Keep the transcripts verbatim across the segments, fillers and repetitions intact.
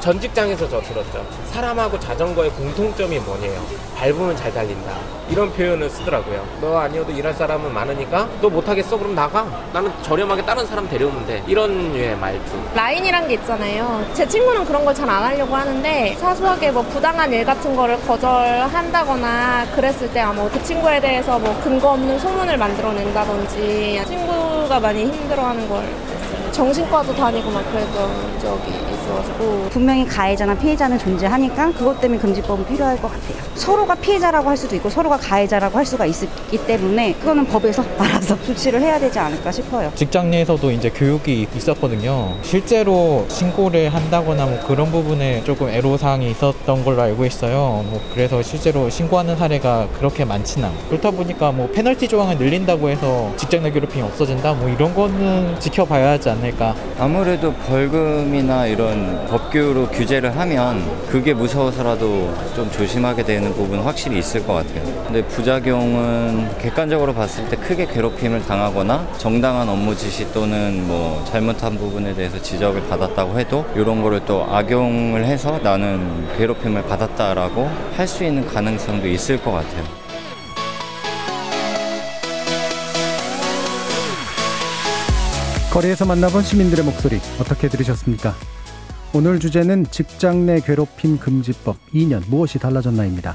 전 직장에서 저 들었죠. 사람하고 자전거의 공통점이 뭐냐요? 밟으면 잘 달린다. 이런 표현을 쓰더라고요. 너 아니어도 일할 사람은 많으니까 너 못하겠어? 그럼 나가. 나는 저렴하게 다른 사람 데려오면 돼. 이런 유의 말투. 라인이란 게 있잖아요. 제 친구는 그런 걸 잘 안 하려고 하는데 사소하게 뭐 부당한 일 같은 거를 거절한다거나 그랬을 때 아마 그 친구에 대해서 뭐 근거 없는 소문을 만들어낸다든지 친구가 많이 힘들어하는 걸 정신과도 다니고 막 그랬던 적이 있어가지고 분명히 가해자나 피해자는 존재하니까 그것 때문에 금지법은 필요할 것 같아요. 서로가 피해자라고 할 수도 있고 서로가 가해자라고 할 수가 있기 때문에 그거는 법에서 알아서 조치를 해야 되지 않을까 싶어요. 직장 내에서도 이제 교육이 있었거든요. 실제로 신고를 한다거나 뭐 그런 부분에 조금 애로사항이 있었던 걸로 알고 있어요. 뭐 그래서 실제로 신고하는 사례가 그렇게 많지는 않고 그렇다 보니까 뭐 페널티 조항을 늘린다고 해서 직장 내 괴롭힘이 없어진다 뭐 이런 거는 지켜봐야 하지 않나요? 그러니까. 아무래도 벌금이나 이런 법규로 규제를 하면 그게 무서워서라도 좀 조심하게 되는 부분은 확실히 있을 것 같아요. 근데 부작용은 객관적으로 봤을 때 크게 괴롭힘을 당하거나 정당한 업무 지시 또는 뭐 잘못한 부분에 대해서 지적을 받았다고 해도 이런 거를 또 악용을 해서 나는 괴롭힘을 받았다라고 할 수 있는 가능성도 있을 것 같아요. 거리에서 만나본 시민들의 목소리 어떻게 들으셨습니까? 오늘 주제는 직장 내 괴롭힘 금지법 이 년 무엇이 달라졌나입니다.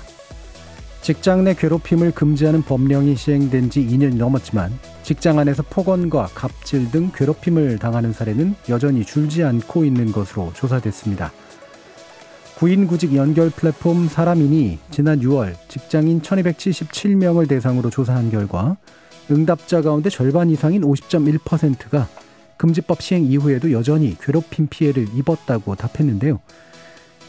직장 내 괴롭힘을 금지하는 법령이 시행된 지 이 년이 넘었지만 직장 안에서 폭언과 갑질 등 괴롭힘을 당하는 사례는 여전히 줄지 않고 있는 것으로 조사됐습니다. 구인구직 연결 플랫폼 사람인이 지난 유월 직장인 천이백칠십칠 명을 대상으로 조사한 결과 응답자 가운데 절반 이상인 오십 점 일 퍼센트가 금지법 시행 이후에도 여전히 괴롭힘 피해를 입었다고 답했는데요.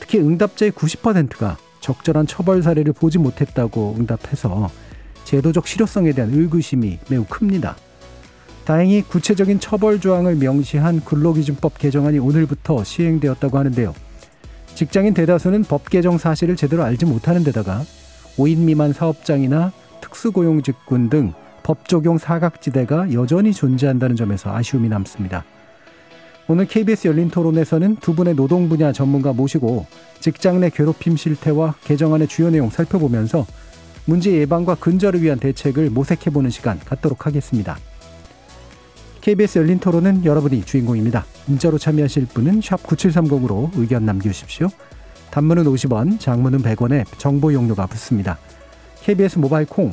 특히 응답자의 구십 퍼센트가 적절한 처벌 사례를 보지 못했다고 응답해서 제도적 실효성에 대한 의구심이 매우 큽니다. 다행히 구체적인 처벌 조항을 명시한 근로기준법 개정안이 오늘부터 시행되었다고 하는데요. 직장인 대다수는 법 개정 사실을 제대로 알지 못하는 데다가 오 인 미만 사업장이나 특수고용직군 등 법 적용 사각지대가 여전히 존재한다는 점에서 아쉬움이 남습니다. 오늘 케이비에스 열린 토론에서는 두 분의 노동 분야 전문가 모시고 직장 내 괴롭힘 실태와 개정안의 주요 내용 살펴보면서 문제 예방과 근절을 위한 대책을 모색해보는 시간 갖도록 하겠습니다. 케이비에스 열린 토론은 여러분이 주인공입니다. 문자로 참여하실 분은 샵 구칠삼공으로 의견 남겨주십시오. 단문은 오십 원, 장문은 백 원에 정보 용료가 붙습니다. 케이비에스 모바일 콩,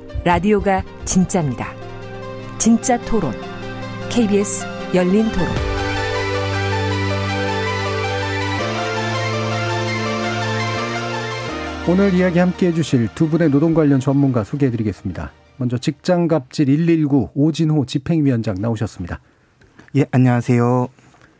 라디오가 진짜입니다. 진짜 토론. 케이비에스 열린 토론. 오늘 이야기 함께해 주실 두 분의 노동 관련 전문가 소개해 드리겠습니다. 먼저 직장갑질 일일구 오진호 집행위원장 나오셨습니다. 예, 안녕하세요.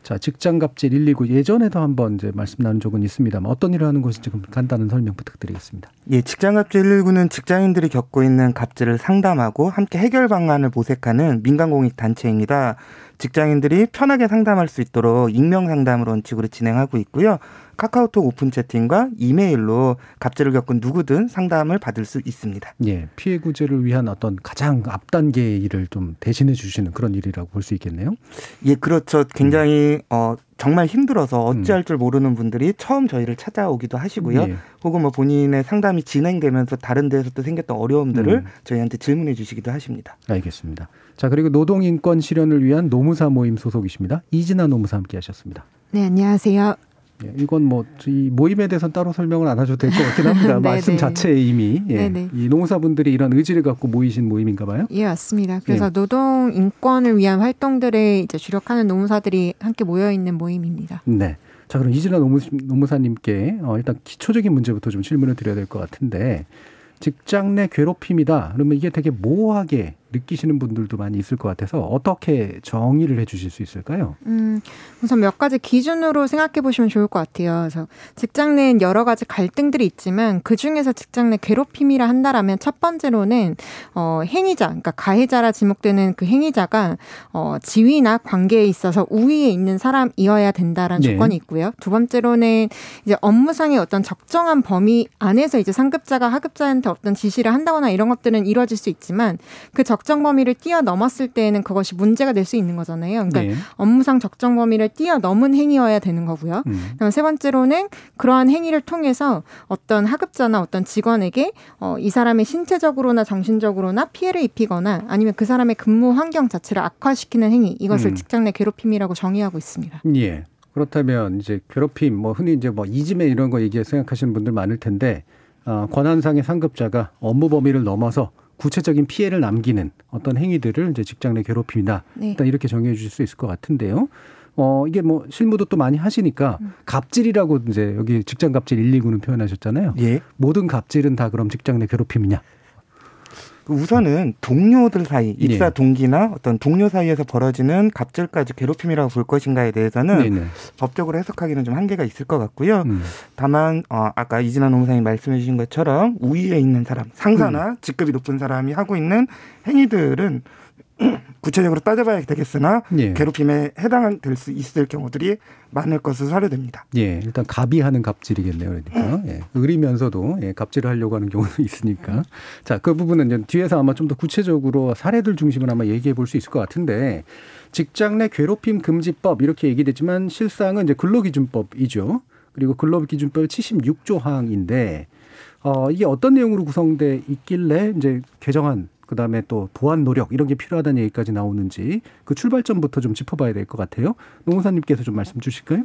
자, 직장갑질 일일구 예전에도 한번 이제 말씀 나눈 적은 있습니다만 어떤 일을 하는 것인지 간단한 설명 부탁드리겠습니다. 예, 직장갑질 일일구는 직장인들이 겪고 있는 갑질을 상담하고 함께 해결 방안을 모색하는 민간공익 단체입니다. 직장인들이 편하게 상담할 수 있도록 익명 상담을 원칙으로 진행하고 있고요. 카카오톡 오픈 채팅과 이메일로 갑질을 겪은 누구든 상담을 받을 수 있습니다. 예, 피해 구제를 위한 어떤 가장 앞단계의 일을 좀 대신해 주시는 그런 일이라고 볼 수 있겠네요. 예, 그렇죠. 굉장히 음. 어, 정말 힘들어서 어찌할 줄 모르는 분들이 처음 저희를 찾아오기도 하시고요. 예. 혹은 뭐 본인의 상담이 진행되면서 다른 데에서 또 생겼던 어려움들을 음. 저희한테 질문해 주시기도 하십니다. 알겠습니다. 자, 그리고 노동인권 실현을 위한 노무사 모임 소속이십니다. 이진아 노무사 함께 하셨습니다. 네, 안녕하세요. 예, 이건 뭐 이 모임에 대해서는 따로 설명을 안 하셔도 될 것 같긴 합니다. 말씀 자체에 이미 예, 이 노무사분들이 이런 의지를 갖고 모이신 모임인가 봐요. 예, 맞습니다. 그래서 예. 노동 인권을 위한 활동들에 이제 주력하는 노무사들이 함께 모여 있는 모임입니다. 네. 자, 그럼 이진아 노무사님께 어, 일단 기초적인 문제부터 좀 질문을 드려야 될 것 같은데, 직장 내 괴롭힘이다. 그러면 이게 되게 모호하게 느끼시는 분들도 많이 있을 것 같아서 어떻게 정의를 해 주실 수 있을까요? 음, 우선 몇 가지 기준으로 생각해 보시면 좋을 것 같아요. 그래서 직장 내엔 여러 가지 갈등들이 있지만 그중에서 직장 내 괴롭힘이라 한다라면 첫 번째로는 어, 행위자, 그러니까 가해자라 지목되는 그 행위자가 어, 지위나 관계에 있어서 우위에 있는 사람이어야 된다라는 네. 조건이 있고요. 두 번째로는 이제 업무상의 어떤 적정한 범위 안에서 이제 상급자가 하급자한테 어떤 지시를 한다거나 이런 것들은 이루어질 수 있지만 그 적 적정 범위를 뛰어넘었을 때에는 그것이 문제가 될 수 있는 거잖아요. 그러니까 네. 업무상 적정 범위를 뛰어넘은 행위여야 되는 거고요. 음. 그다음 세 번째로는 그러한 행위를 통해서 어떤 하급자나 어떤 직원에게 어, 이 사람의 신체적으로나 정신적으로나 피해를 입히거나 아니면 그 사람의 근무 환경 자체를 악화시키는 행위, 이것을 음. 직장 내 괴롭힘이라고 정의하고 있습니다. 예. 그렇다면 이제 괴롭힘, 뭐 흔히 이제 뭐 이지매 이런 거 얘기해 생각하시는 분들 많을 텐데 어, 권한상의 상급자가 업무 범위를 넘어서 구체적인 피해를 남기는 어떤 행위들을 이제 직장 내 괴롭힘이다. 네. 일단 이렇게 정의해 주실 수 있을 것 같은데요. 어, 이게 뭐 실무도 또 많이 하시니까 음. 갑질이라고 이제 여기 직장갑질 일이구는 표현하셨잖아요. 예. 모든 갑질은 다 그럼 직장 내 괴롭힘이냐? 우선은 동료들 사이, 입사 동기나 어떤 동료 사이에서 벌어지는 갑질까지 괴롭힘이라고 볼 것인가에 대해서는 네네. 법적으로 해석하기는 좀 한계가 있을 것 같고요. 음. 다만 어, 아까 이진아 노무사님 말씀해 주신 것처럼 우위에 있는 사람, 상사나 음. 직급이 높은 사람이 하고 있는 행위들은 구체적으로 따져봐야 되겠으나 예. 괴롭힘에 해당될 수 있을 경우들이 많을 것으로 사료됩니다. 예, 일단 가비하는 갑질이겠네요. 그러니까 예. 의리면서도 예, 갑질을 하려고 하는 경우도 있으니까. 자, 그 부분은 뒤에서 아마 좀 더 구체적으로 사례들 중심으로 아마 얘기해 볼 수 있을 것 같은데, 직장 내 괴롭힘 금지법 이렇게 얘기됐지만 실상은 이제 근로기준법이죠. 그리고 근로기준법 칠십육조 항인데 어, 이게 어떤 내용으로 구성돼 있길래 이제 개정한, 그다음에 또 보완 노력 이런 게 필요하다는 얘기까지 나오는지 그 출발점부터 좀 짚어봐야 될 것 같아요. 노무사님께서 좀 말씀 주실까요?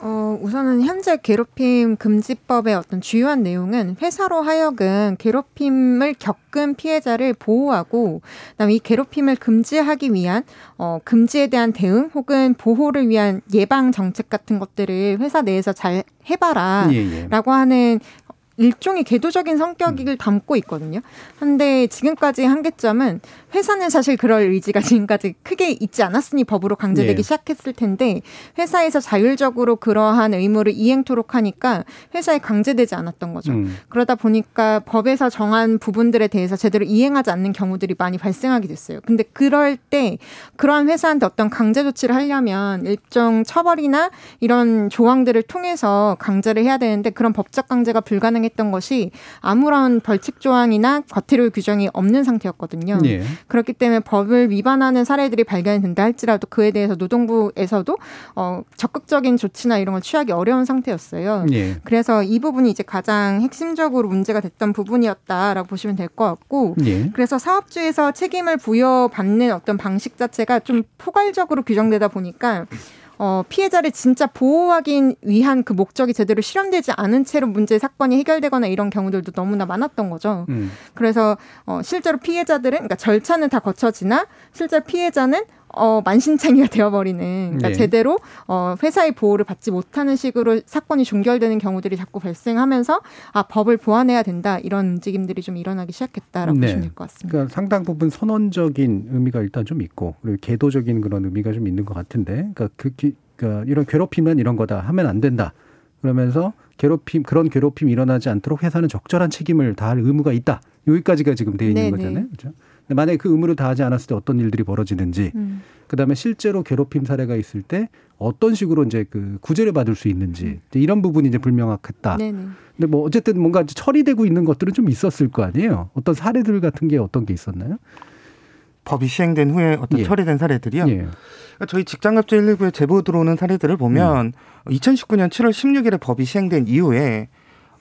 어, 우선은 현재 괴롭힘 금지법의 어떤 주요한 내용은 회사로 하여금 괴롭힘을 겪은 피해자를 보호하고 그다음에 이 괴롭힘을 금지하기 위한 어, 금지에 대한 대응 혹은 보호를 위한 예방 정책 같은 것들을 회사 내에서 잘 해봐라 예, 예. 라고 하는 일종의 계도적인 성격을 담고 있거든요. 그런데 지금까지의 한계점은 회사는 사실 그럴 의지가 지금까지 크게 있지 않았으니 법으로 강제되기 네. 시작했을 텐데, 회사에서 자율적으로 그러한 의무를 이행토록 하니까 회사에 강제되지 않았던 거죠. 음. 그러다 보니까 법에서 정한 부분들에 대해서 제대로 이행하지 않는 경우들이 많이 발생하게 됐어요. 근데 그럴 때 그러한 회사한테 어떤 강제 조치를 하려면 일정 처벌이나 이런 조항들을 통해서 강제를 해야 되는데, 그런 법적 강제가 불가능 했던 것이 아무런 벌칙 조항이나 과태료 규정이 없는 상태였거든요. 예. 그렇기 때문에 법을 위반하는 사례들이 발견이 된다 할지라도 그에 대해서 노동부에서도 어, 적극적인 조치나 이런 걸 취하기 어려운 상태였어요. 예. 그래서 이 부분이 이제 가장 핵심적으로 문제가 됐던 부분이었다라고 보시면 될 것 같고, 예. 그래서 사업주에서 책임을 부여받는 어떤 방식 자체가 좀 포괄적으로 규정되다 보니까 어, 피해자를 진짜 보호하기 위한 그 목적이 제대로 실현되지 않은 채로 문제 사건이 해결되거나 이런 경우들도 너무나 많았던 거죠. 음. 그래서 어, 실제로 피해자들은, 그러니까 절차는 다 거쳐지나 실제로 피해자는 어, 만신창이가 되어버리는, 그러니까 네. 제대로 어, 회사의 보호를 받지 못하는 식으로 사건이 종결되는 경우들이 자꾸 발생하면서 아, 법을 보완해야 된다, 이런 움직임들이 좀 일어나기 시작했다라고 네. 보시면 될 것 같습니다. 그러니까 상당 부분 선언적인 의미가 일단 좀 있고, 그리고 계도적인 그런 의미가 좀 있는 것 같은데, 그러니까, 그, 그러니까 이런 괴롭힘은 이런 거다, 하면 안 된다. 그러면서 괴롭힘, 그런 괴롭힘이 일어나지 않도록 회사는 적절한 책임을 다할 의무가 있다. 여기까지가 지금 되어 있는 네네. 거잖아요. 그렇죠? 만약에 그 의무를 다하지 않았을 때 어떤 일들이 벌어지는지, 음. 그다음에 실제로 괴롭힘 사례가 있을 때 어떤 식으로 이제 그 구제를 받을 수 있는지 음. 이제 이런 부분이 이제 불명확했다. 네네. 근데 뭐 어쨌든 뭔가 이제 처리되고 있는 것들은 좀 있었을 거 아니에요. 어떤 사례들 같은 게 어떤 게 있었나요? 법이 시행된 후에 어떤 예. 처리된 사례들이요. 예. 저희 직장갑질 일일구에 제보 들어오는 사례들을 보면 음. 이천십구년 칠월 십육일에 법이 시행된 이후에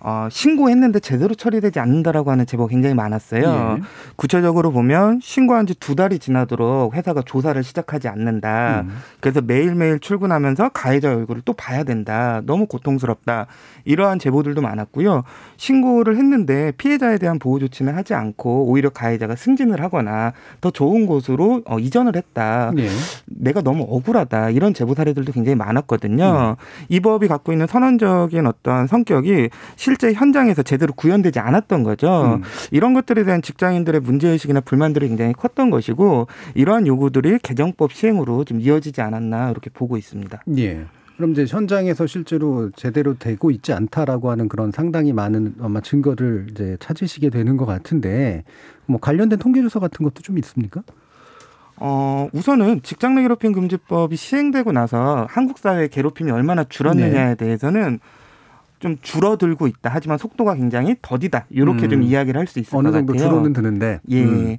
어, 신고했는데 제대로 처리되지 않는다라고 하는 제보가 굉장히 많았어요. 예. 구체적으로 보면 신고한 지 두 달이 지나도록 회사가 조사를 시작하지 않는다. 음. 그래서 매일매일 출근하면서 가해자 얼굴을 또 봐야 된다. 너무 고통스럽다. 이러한 제보들도 많았고요. 신고를 했는데 피해자에 대한 보호 조치는 하지 않고 오히려 가해자가 승진을 하거나 더 좋은 곳으로 어, 이전을 했다. 예. 내가 너무 억울하다. 이런 제보 사례들도 굉장히 많았거든요. 음. 이 법이 갖고 있는 선언적인 어떤 성격이 실제 현장에서 제대로 구현되지 않았던 거죠. 음. 이런 것들에 대한 직장인들의 문제의식이나 불만들이 굉장히 컸던 것이고 이러한 요구들이 개정법 시행으로 좀 이어지지 않았나 이렇게 보고 있습니다. 예. 그럼 이제 현장에서 실제로 제대로 되고 있지 않다라고 하는 그런 상당히 많은 아마 증거를 이제 찾으시게 되는 것 같은데 뭐 관련된 통계조사 같은 것도 좀 있습니까? 어, 우선은 직장 내 괴롭힘 금지법이 시행되고 나서 한국 사회의 괴롭힘이 얼마나 줄었느냐에 네. 대해서는 좀 줄어들고 있다. 하지만 속도가 굉장히 더디다. 이렇게 음. 좀 이야기를 할 수 있을 것 같아요. 어느 정도 줄어는 드는데. 예. 음.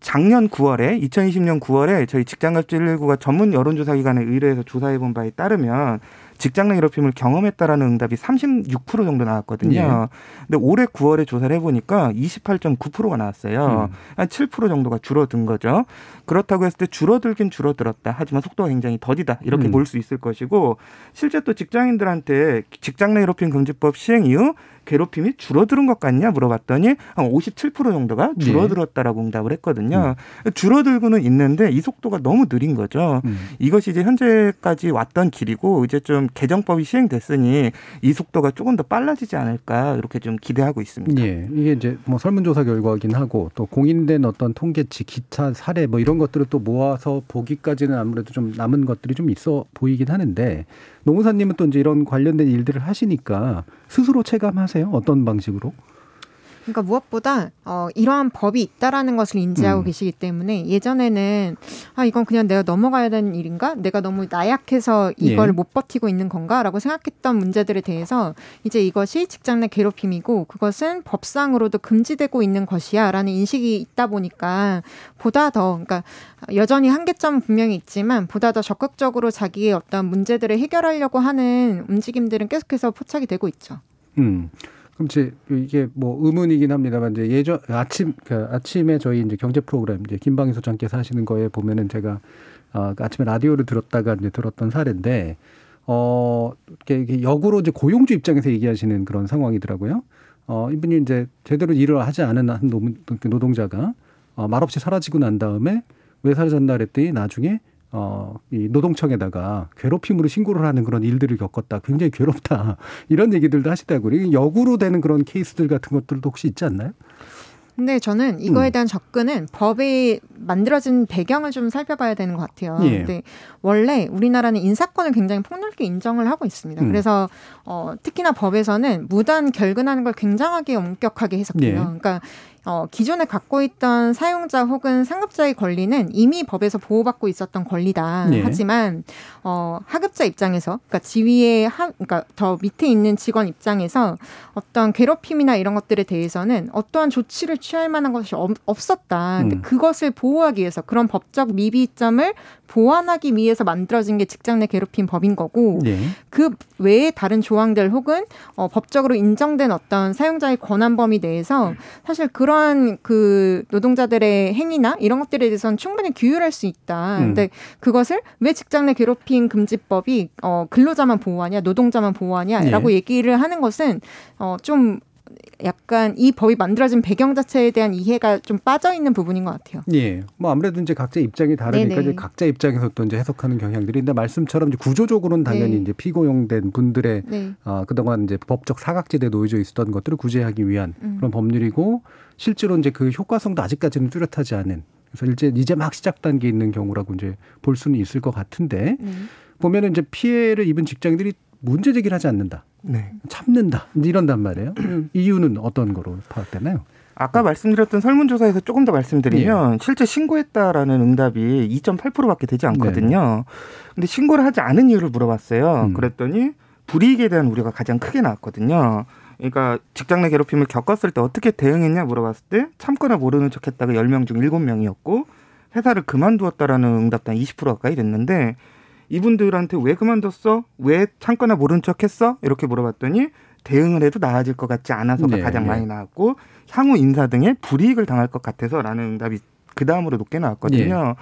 작년 구월에 이천이십년 구월에 저희 직장갑질 일일구가 전문 여론조사 기관에 의뢰해서 조사해본 바에 따르면 직장 내 괴롭힘을 경험했다라는 응답이 삼십육 퍼센트 정도 나왔거든요. 근데 올해 구월에 조사를 해보니까 이십팔 점 구 퍼센트가 나왔어요. 음. 한 칠 퍼센트 정도가 줄어든 거죠. 그렇다고 했을 때 줄어들긴 줄어들었다. 하지만 속도가 굉장히 더디다. 이렇게 음. 볼 수 있을 것이고 실제 또 직장인들한테 직장 내 괴롭힘 금지법 시행 이후 괴롭힘이 줄어드는 것 같냐 물어봤더니 한 오십칠 퍼센트 정도가 줄어들었다라고 응답을 했거든요. 음. 줄어들고는 있는데 이 속도가 너무 느린 거죠. 음. 이것이 이제 현재까지 왔던 길이고 이제 좀 개정법이 시행됐으니 이 속도가 조금 더 빨라지지 않을까 이렇게 좀 기대하고 있습니다. 예, 이게 이제 뭐 설문조사 결과긴 하고 또 공인된 어떤 통계치, 기차 사례 뭐 이런 것들을 또 모아서 보기까지는 아무래도 좀 남은 것들이 좀 있어 보이긴 하는데 노무사님은 또 이제 이런 관련된 일들을 하시니까 스스로 체감하세요? 어떤 방식으로? 그러니까 무엇보다 어, 이러한 법이 있다라는 것을 인지하고 음. 계시기 때문에 예전에는 아 이건 그냥 내가 넘어가야 되는 일인가? 내가 너무 나약해서 이걸 예. 못 버티고 있는 건가? 라고 생각했던 문제들에 대해서 이제 이것이 직장 내 괴롭힘이고 그것은 법상으로도 금지되고 있는 것이야 라는 인식이 있다 보니까 보다 더 그러니까 여전히 한계점은 분명히 있지만 보다 더 적극적으로 자기의 어떤 문제들을 해결하려고 하는 움직임들은 계속해서 포착이 되고 있죠. 음. 그럼 이제 이게 뭐 의문이긴 합니다만 이제 예전 아침 그러니까 아침에 저희 이제 경제 프로그램 이제 김방희 소장께서 하시는 거에 보면은 제가 아, 아침에 라디오를 들었다가 이제 들었던 사례인데 어 이렇게 역으로 이제 고용주 입장에서 얘기하시는 그런 상황이더라고요. 어 이분이 이제 제대로 일을 하지 않은 한 노동자가 어, 말없이 사라지고 난 다음에 왜 사라졌나 그랬더니 나중에 어, 이 노동청에다가 괴롭힘으로 신고를 하는 그런 일들을 겪었다. 굉장히 괴롭다. 이런 얘기들도 하시다고요. 역으로 되는 그런 케이스들 같은 것들도 혹시 있지 않나요? 근데 저는 이거에 대한 음. 접근은 법이 만들어진 배경을 좀 살펴봐야 되는 것 같아요. 예. 근데 원래 우리나라는 인사권을 굉장히 폭넓게 인정을 하고 있습니다. 음. 그래서 어, 특히나 법에서는 무단 결근하는 걸 굉장하게 엄격하게 해석해요. 예. 그러니까 어, 기존에 갖고 있던 사용자 혹은 상급자의 권리는 이미 법에서 보호받고 있었던 권리다. 예. 하지만 어, 하급자 입장에서, 그러니까 지위의 하, 그러니까 더 밑에 있는 직원 입장에서 어떤 괴롭힘이나 이런 것들에 대해서는 어떠한 조치를 취할 만한 것이 없, 없었다. 근데 음. 그것을 보호하기 위해서 그런 법적 미비점을 보완하기 위해서 만들어진 게 직장 내 괴롭힘 법인 거고 예. 그 외에 다른 조항들 혹은 어, 법적으로 인정된 어떤 사용자의 권한 범위 내에서 사실 그런 그 노동자들의 행위나 이런 것들에 대해서는 충분히 규율할 수 있다. 그런데 음. 그것을 왜 직장 내 괴롭힘 금지법이 어, 근로자만 보호하냐 노동자만 보호하냐라고 예. 얘기를 하는 것은 어, 좀 약간 이 법이 만들어진 배경 자체에 대한 이해가 좀 빠져 있는 부분인 것 같아요. 예, 뭐 아무래도 이제 각자 입장이 다르니까 이제 각자 입장에서 또 이제 해석하는 경향들이 있는데 말씀처럼 이제 구조적으로는 당연히 네. 이제 피고용된 분들의 네. 어, 그동안 이제 법적 사각지대에 놓여져 있었던 것들을 구제하기 위한 음. 그런 법률이고 실제로 이제 그 효과성도 아직까지는 뚜렷하지 않은 그래서 이제 이제 막 시작 단계에 있는 경우라고 이제 볼 수는 있을 것 같은데 네. 보면은 이제 피해를 입은 직장인들이 문제 제기를 하지 않는다. 네. 참는다. 이런단 말이에요. 이유는 어떤 거로 파악되나요? 아까 말씀드렸던 설문조사에서 조금 더 말씀드리면 예. 실제 신고했다라는 응답이 이 점 팔 퍼센트밖에 되지 않거든요. 그런데 신고를 하지 않은 이유를 물어봤어요. 음. 그랬더니 불이익에 대한 우려가 가장 크게 나왔거든요. 그러니까 직장 내 괴롭힘을 겪었을 때 어떻게 대응했냐 물어봤을 때 참거나 모르는 척했다가 열 명 중 일곱 명이었고 회사를 그만두었다라는 응답도 한 이십 퍼센트 가까이 됐는데 이분들한테 왜 그만뒀어? 왜 참거나 모른 척했어? 이렇게 물어봤더니 대응을 해도 나아질 것 같지 않아서가 네, 가장 네. 많이 나왔고 향후 인사 등에 불이익을 당할 것 같아서라는 응답이 그 다음으로 높게 나왔거든요.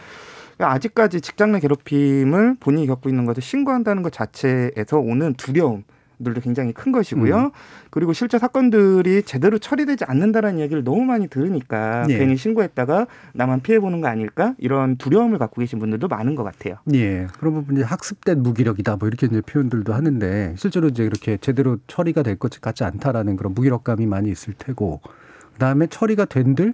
네. 아직까지 직장 내 괴롭힘을 본인이 겪고 있는 것을 신고한다는 것 자체에서 오는 두려움 들도 굉장히 큰 것이고요. 음. 그리고 실제 사건들이 제대로 처리되지 않는다라는 얘기를 너무 많이 들으니까 네. 괜히 신고했다가 나만 피해보는 거 아닐까 이런 두려움을 갖고 계신 분들도 많은 것 같아요. 네, 그런 부분 이제 학습된 무기력이다 뭐 이렇게 이제 표현들도 하는데 실제로 이제 이렇게 제대로 처리가 될 것 같지 않다라는 그런 무기력감이 많이 있을 테고 그다음에 처리가 된들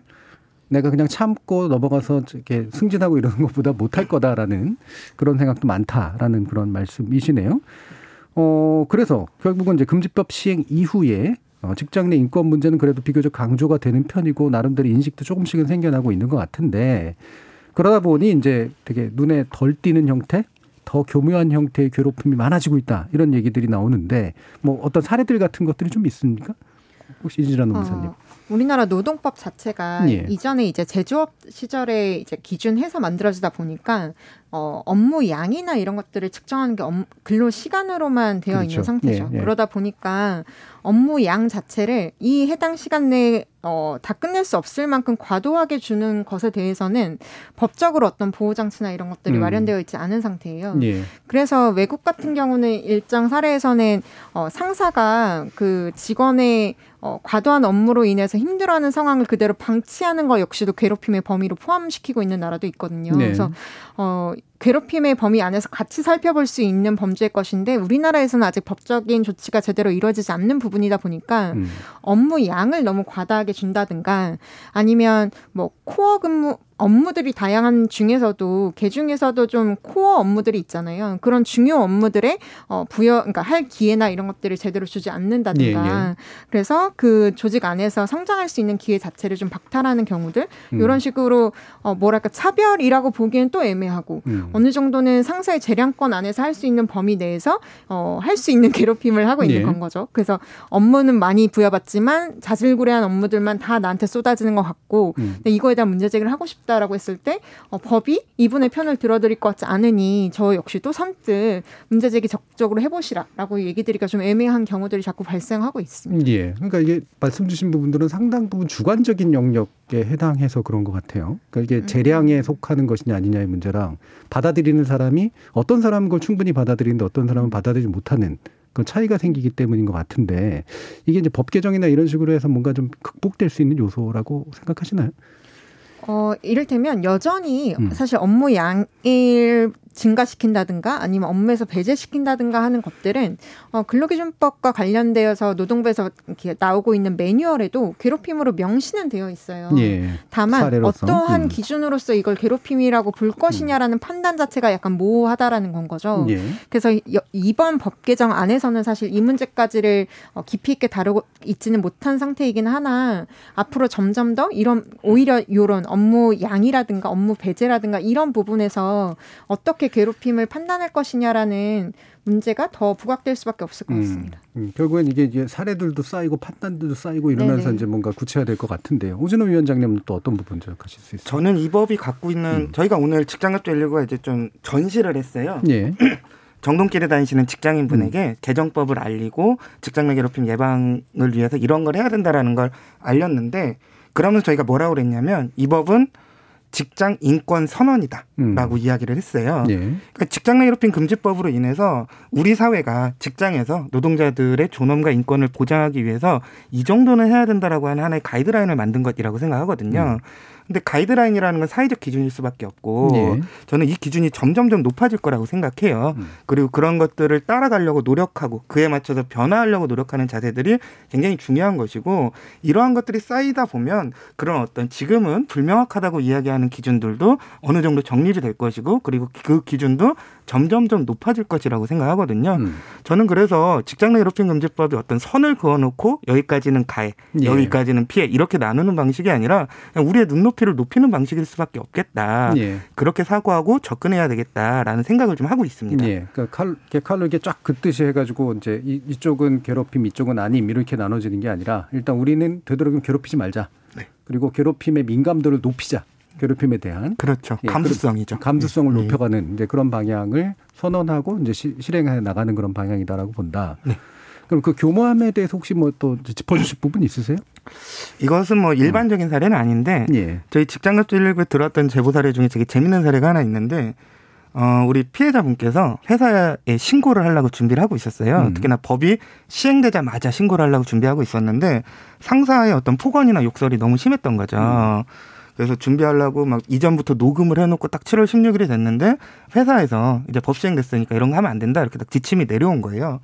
내가 그냥 참고 넘어가서 이렇게 승진하고 이러는 것보다 못할 거다라는 그런 생각도 많다라는 그런 말씀이시네요. 어, 그래서 결국은 이제 금지법 시행 이후에 어, 직장 내 인권 문제는 그래도 비교적 강조가 되는 편이고 나름대로 인식도 조금씩은 생겨나고 있는 것 같은데 그러다 보니 이제 되게 눈에 덜 띄는 형태, 더 교묘한 형태의 괴롭힘이 많아지고 있다 이런 얘기들이 나오는데 뭐 어떤 사례들 같은 것들이 좀 있습니까? 혹시 이진아 노무사님? 어, 우리나라 노동법 자체가 예. 이전에 이제 제조업 시절에 이제 기준해서 만들어지다 보니까 어, 업무 양이나 이런 것들을 측정하는 게 업, 근로 시간으로만 되어 그렇죠. 있는 상태죠. 예, 예. 그러다 보니까 업무 양 자체를 이 해당 시간 내에 어, 다 끝낼 수 없을 만큼 과도하게 주는 것에 대해서는 법적으로 어떤 보호장치나 이런 것들이 음. 마련되어 있지 않은 상태예요. 예. 그래서 외국 같은 경우는 일정 사례에서는 어, 상사가 그 직원의 어, 과도한 업무로 인해서 힘들어하는 상황을 그대로 방치하는 것 역시도 괴롭힘의 범위로 포함시키고 있는 나라도 있거든요. 네. 그래서 어, 괴롭힘의 범위 안에서 같이 살펴볼 수 있는 범죄일 것인데 우리나라에서는 아직 법적인 조치가 제대로 이루어지지 않는 부분이다 보니까 음. 업무 양을 너무 과다하게 준다든가 아니면 뭐 코어 근무 업무들이 다양한 중에서도 개 중에서도 좀 코어 업무들이 있잖아요. 그런 중요 업무들의 어, 부여, 그러니까 할 기회나 이런 것들을 제대로 주지 않는다든가. 예, 예. 그래서 그 조직 안에서 성장할 수 있는 기회 자체를 좀 박탈하는 경우들. 음. 이런 식으로 어, 뭐랄까 차별이라고 보기엔 또 애매하고 음. 어느 정도는 상사의 재량권 안에서 할 수 있는 범위 내에서 어, 할 수 있는 괴롭힘을 하고 있는 예. 건 거죠. 그래서 업무는 많이 부여받지만 자질구레한 업무들만 다 나한테 쏟아지는 것 같고 음. 근데 이거에 대한 문제 제기를 하고 싶다. 라고 했을 때 어, 법이 이분의 편을 들어드릴 것 같지 않으니 저 역시도 선뜻 문제제기 적극적으로 해보시라라고 얘기드리기가 좀 애매한 경우들이 자꾸 발생하고 있습니다. 예, 그러니까 이게 말씀 주신 부분들은 상당 부분 주관적인 영역에 해당해서 그런 것 같아요. 그러니까 이게 재량에 속하는 것이냐 아니냐의 문제랑 받아들이는 사람이 어떤 사람은 그걸 충분히 받아들이는데 어떤 사람은 받아들이지 못하는 그 차이가 생기기 때문인 것 같은데 이게 이제 법 개정이나 이런 식으로 해서 뭔가 좀 극복될 수 있는 요소라고 생각하시나요? 어, 이를테면 여전히 음. 사실 업무 양을 증가시킨다든가 아니면 업무에서 배제시킨다든가 하는 것들은 어, 근로기준법과 관련되어서 노동부에서 이렇게 나오고 있는 매뉴얼에도 괴롭힘으로 명시는 되어 있어요. 예, 다만 사례로서. 어떠한 음. 기준으로서 이걸 괴롭힘이라고 볼 것이냐라는 음. 판단 자체가 약간 모호하다라는 건 거죠. 예. 그래서 이번 법 개정 안에서는 사실 이 문제까지를 깊이 있게 다루고 있지는 못한 상태이긴 하나 앞으로 점점 더 이런 오히려 이런 업무 양이라든가 업무 배제라든가 이런 부분에서 어떻게 괴롭힘을 판단할 것이냐라는 문제가 더 부각될 수밖에 없을 것 같습니다. 음, 음, 결국엔 이게 이제 사례들도 쌓이고 판단들도 쌓이고 이러면서 네네. 이제 뭔가 구체화될 것 같은데요. 오진호 위원장님은 또 어떤 부분 지적하실 수 있어요? 저는 이 법이 갖고 있는 음. 저희가 오늘 직장갑질 일일구가 이제 좀 전시를 했어요. 예. 정동길에 다니시는 직장인분에게 음. 개정법을 알리고 직장 내 괴롭힘 예방을 위해서 이런 걸 해야 된다라는 걸 알렸는데 그러면서 저희가 뭐라고 그랬냐면 이 법은 직장 인권 선언이다라고 음. 이야기를 했어요. 예. 그러니까 직장 내 괴롭힘 금지법으로 인해서 우리 사회가 직장에서 노동자들의 존엄과 인권을 보장하기 위해서 이 정도는 해야 된다라고 하는 하나의 가이드라인을 만든 것이라고 생각하거든요. 그런데 음. 가이드라인이라는 건 사회적 기준일 수밖에 없고 예. 저는 이 기준이 점점점 높아질 거라고 생각해요. 음. 그리고 그런 것들을 따라가려고 노력하고 그에 맞춰서 변화하려고 노력하는 자세들이 굉장히 중요한 것이고 이러한 것들이 쌓이다 보면 그런 어떤 지금은 불명확하다고 이야기하는 기준들도 어느 정도 정립이 될 것이고 그리고 그 기준도 점점점 높아질 것이라고 생각하거든요. 음. 저는 그래서 직장 내 괴롭힘 금지법이 어떤 선을 그어놓고 여기까지는 가해, 예. 여기까지는 피해 이렇게 나누는 방식이 아니라 그냥 우리의 눈높이를 높이는 방식일 수밖에 없겠다. 예. 그렇게 사고하고 접근해야 되겠다라는 생각을 좀 하고 있습니다. 예. 그러니까 칼, 칼로 이렇게 쫙 긋듯이 해가지고 이제 이, 이쪽은 괴롭힘, 이쪽은 아님 이렇게 나눠지는 게 아니라 일단 우리는 되도록이면 괴롭히지 말자. 네. 그리고 괴롭힘의 민감도를 높이자. 괴롭힘에 대한 그렇죠 예, 감수성이죠 감수성을 네. 높여가는 이제 그런 방향을 선언하고 이제 시, 실행해 나가는 그런 방향이다라고 본다. 네. 그럼 그 교모함에 대해서 혹시 뭐 또 짚어주실 부분 있으세요? 이것은 뭐 일반적인 사례는 아닌데 예. 저희 직장갑질 일일구에 들어왔던 제보 사례 중에 되게 재밌는 사례가 하나 있는데 어, 우리 피해자분께서 회사에 신고를 하려고 준비를 하고 있었어요. 음. 특히나 법이 시행되자마자 신고를 하려고 준비하고 있었는데 상사의 어떤 폭언이나 욕설이 너무 심했던 거죠. 음. 그래서 준비하려고 막 이전부터 녹음을 해놓고 딱 칠월 십육일이 됐는데 회사에서 이제 법 시행됐으니까 이런 거 하면 안 된다 이렇게 딱 지침이 내려온 거예요.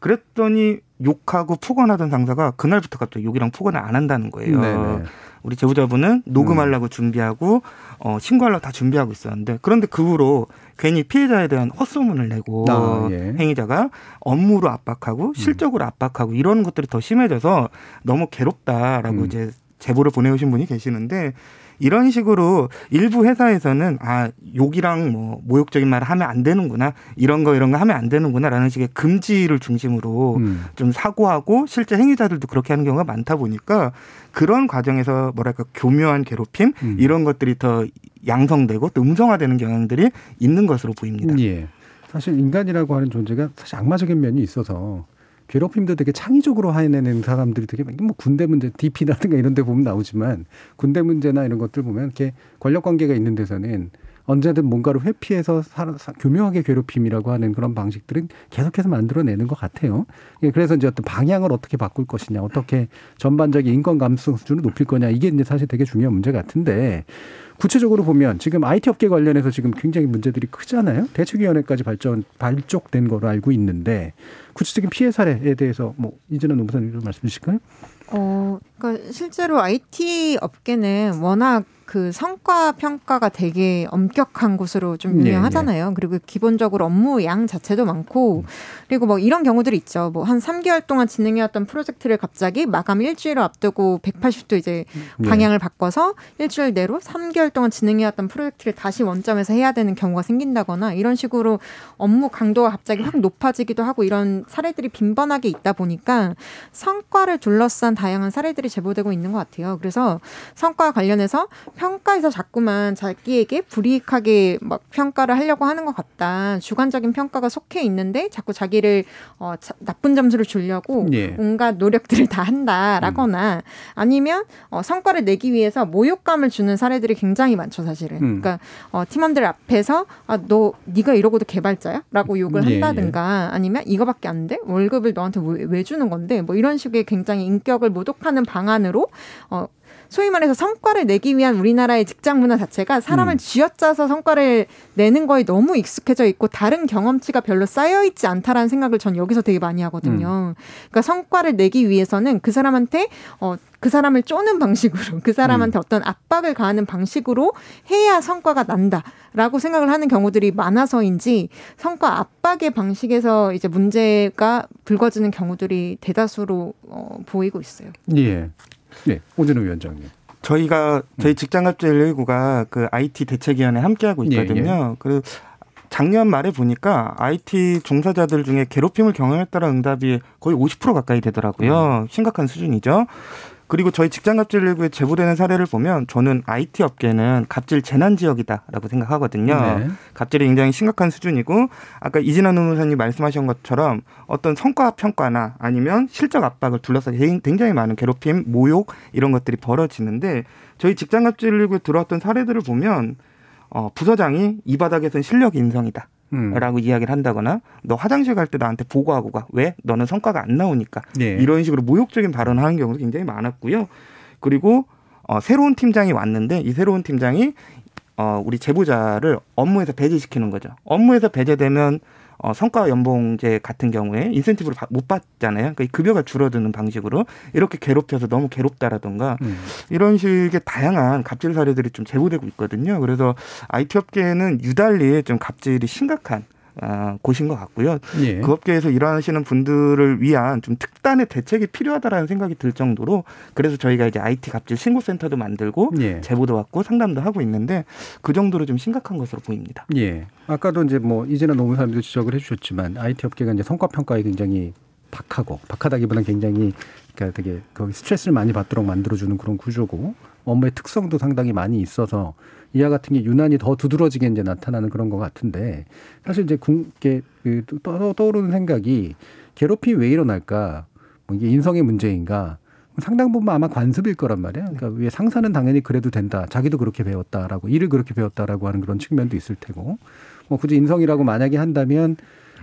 그랬더니 욕하고 폭언하던 상사가 그날부터 갑자기 욕이랑 폭언을 안 한다는 거예요. 네네. 우리 제보자분은 녹음하려고 음. 준비하고 어, 신고하려고 다 준비하고 있었는데 그런데 그 후로 괜히 피해자에 대한 헛소문을 내고 아, 예. 행위자가 업무로 압박하고 실적으로 음. 압박하고 이런 것들이 더 심해져서 너무 괴롭다라고 음. 이제 제보를 보내오신 분이 계시는데 이런 식으로 일부 회사에서는 아 욕이랑 뭐 모욕적인 말을 하면 안 되는구나 이런 거 이런 거 하면 안 되는구나라는 식의 금지를 중심으로 음. 좀 사고하고 실제 행위자들도 그렇게 하는 경우가 많다 보니까 그런 과정에서 뭐랄까 교묘한 괴롭힘 음. 이런 것들이 더 양성되고 또 음성화되는 경향들이 있는 것으로 보입니다. 예. 사실 인간이라고 하는 존재가 사실 악마적인 면이 있어서 괴롭힘도 되게 창의적으로 해내는 사람들이 되게 뭐 군대 문제, 디피라든가 이런 데 보면 나오지만 군대 문제나 이런 것들 보면 이렇게 권력 관계가 있는 데서는 언제든 뭔가를 회피해서 사, 사, 교묘하게 괴롭힘이라고 하는 그런 방식들은 계속해서 만들어내는 것 같아요. 예, 그래서 이제 어떤 방향을 어떻게 바꿀 것이냐, 어떻게 전반적인 인권 감수성 수준을 높일 거냐 이게 이제 사실 되게 중요한 문제 같은데 구체적으로 보면 지금 아이티 업계 관련해서 지금 굉장히 문제들이 크잖아요. 대책위원회까지 발전 발족된 거로 알고 있는데 구체적인 피해 사례에 대해서 뭐 이진아 노무사님 좀 말씀 주실까요? 어, 그러니까 실제로 아이티 업계는 워낙 그 성과 평가가 되게 엄격한 곳으로 좀 유명하잖아요. 네, 네. 그리고 기본적으로 업무 양 자체도 많고 그리고 뭐 이런 경우들이 있죠. 뭐 한 삼 개월 동안 진행해왔던 프로젝트를 갑자기 마감 일주일을 앞두고 백팔십 도 이제 방향을 네. 바꿔서 일주일 내로 삼 개월 동안 진행해왔던 프로젝트를 다시 원점에서 해야 되는 경우가 생긴다거나 이런 식으로 업무 강도가 갑자기 확 높아지기도 하고 이런 사례들이 빈번하게 있다 보니까 성과를 둘러싼 다양한 사례들이 제보되고 있는 것 같아요. 그래서 성과 관련해서 평가에서 자꾸만 자기에게 불이익하게 막 평가를 하려고 하는 것 같다. 주관적인 평가가 속해 있는데 자꾸 자기를 어, 자, 나쁜 점수를 주려고 예. 온갖 노력들을 다 한다라거나 음. 아니면 어, 성과를 내기 위해서 모욕감을 주는 사례들이 굉장히 많죠, 사실은. 음. 그러니까 어, 팀원들 앞에서 아, 너 네가 이러고도 개발자야? 라고 욕을 예, 한다든가 예. 아니면 이거밖에 안 돼? 월급을 너한테 왜, 왜 주는 건데? 뭐 이런 식의 굉장히 인격을 모독하는 방안으로 어, 소위 말해서 성과를 내기 위한 우리나라의 직장 문화 자체가 사람을 음. 쥐어짜서 성과를 내는 거에 너무 익숙해져 있고 다른 경험치가 별로 쌓여있지 않다라는 생각을 전 여기서 되게 많이 하거든요. 음. 그러니까 성과를 내기 위해서는 그 사람한테 어, 그 사람을 쪼는 방식으로 그 사람한테 음. 어떤 압박을 가하는 방식으로 해야 성과가 난다라고 생각을 하는 경우들이 많아서인지 성과 압박의 방식에서 이제 문제가 불거지는 경우들이 대다수로 어, 보이고 있어요. 예. 네, 오진호 위원장님. 저희가 저희 직장갑질 일일구가 그 아이티 대책위원회 함께하고 있거든요. 예, 예. 그 작년 말에 보니까 아이티 종사자들 중에 괴롭힘을 경험에 따라 응답이 거의 오십 퍼센트 가까이 되더라고요. 음. 심각한 수준이죠. 그리고 저희 직장갑질 일일구에 제보되는 사례를 보면 저는 아이티 업계는 갑질 재난 지역이다라고 생각하거든요. 네. 갑질이 굉장히 심각한 수준이고 아까 이진아 노무사님 말씀하신 것처럼 어떤 성과 평가나 아니면 실적 압박을 둘러싸 굉장히 많은 괴롭힘, 모욕 이런 것들이 벌어지는데 저희 직장갑질 일일구에 들어왔던 사례들을 보면 어, 부서장이 이 바닥에선 실력 인성이다. 음. 라고 이야기를 한다거나 너 화장실 갈 때 나한테 보고하고 가. 왜? 너는 성과가 안 나오니까. 네. 이런 식으로 모욕적인 발언을 하는 경우도 굉장히 많았고요. 그리고 어, 새로운 팀장이 왔는데 이 새로운 팀장이 어, 우리 제보자를 업무에서 배제시키는 거죠. 업무에서 배제되면 어, 성과 연봉제 같은 경우에 인센티브를 못 받잖아요. 그러니까 급여가 줄어드는 방식으로 이렇게 괴롭혀서 너무 괴롭다라든가 음. 이런 식의 다양한 갑질 사례들이 좀 제보되고 있거든요. 그래서 아이티 업계에는 유달리 좀 갑질이 심각한 어, 곳인 것 같고요. 예. 그 업계에서 일하시는 분들을 위한 좀 특단의 대책이 필요하다라는 생각이 들 정도로 그래서 저희가 이제 아이티 갑질 신고센터도 만들고 예. 제보도 받고 상담도 하고 있는데 그 정도로 좀 심각한 것으로 보입니다. 예. 아까도 이제 뭐 이진아 노무사님도 지적을 해주셨지만 아이티 업계가 이제 성과 평가에 굉장히 박하고 박하다기보다는 굉장히 그러니까 되게 거기 스트레스를 많이 받도록 만들어주는 그런 구조고 업무의 특성도 상당히 많이 있어서 이와 같은 게 유난히 더 두드러지게 이제 나타나는 그런 것 같은데 사실 이제 궁게 떠오르는 생각이 괴롭힘이 왜 일어날까? 뭐 이게 인성의 문제인가? 상당 부분 아마 관습일 거란 말이야. 그러니까 위에 상사는 당연히 그래도 된다. 자기도 그렇게 배웠다라고, 일을 그렇게 배웠다라고 하는 그런 측면도 있을 테고. 뭐 굳이 인성이라고 만약에 한다면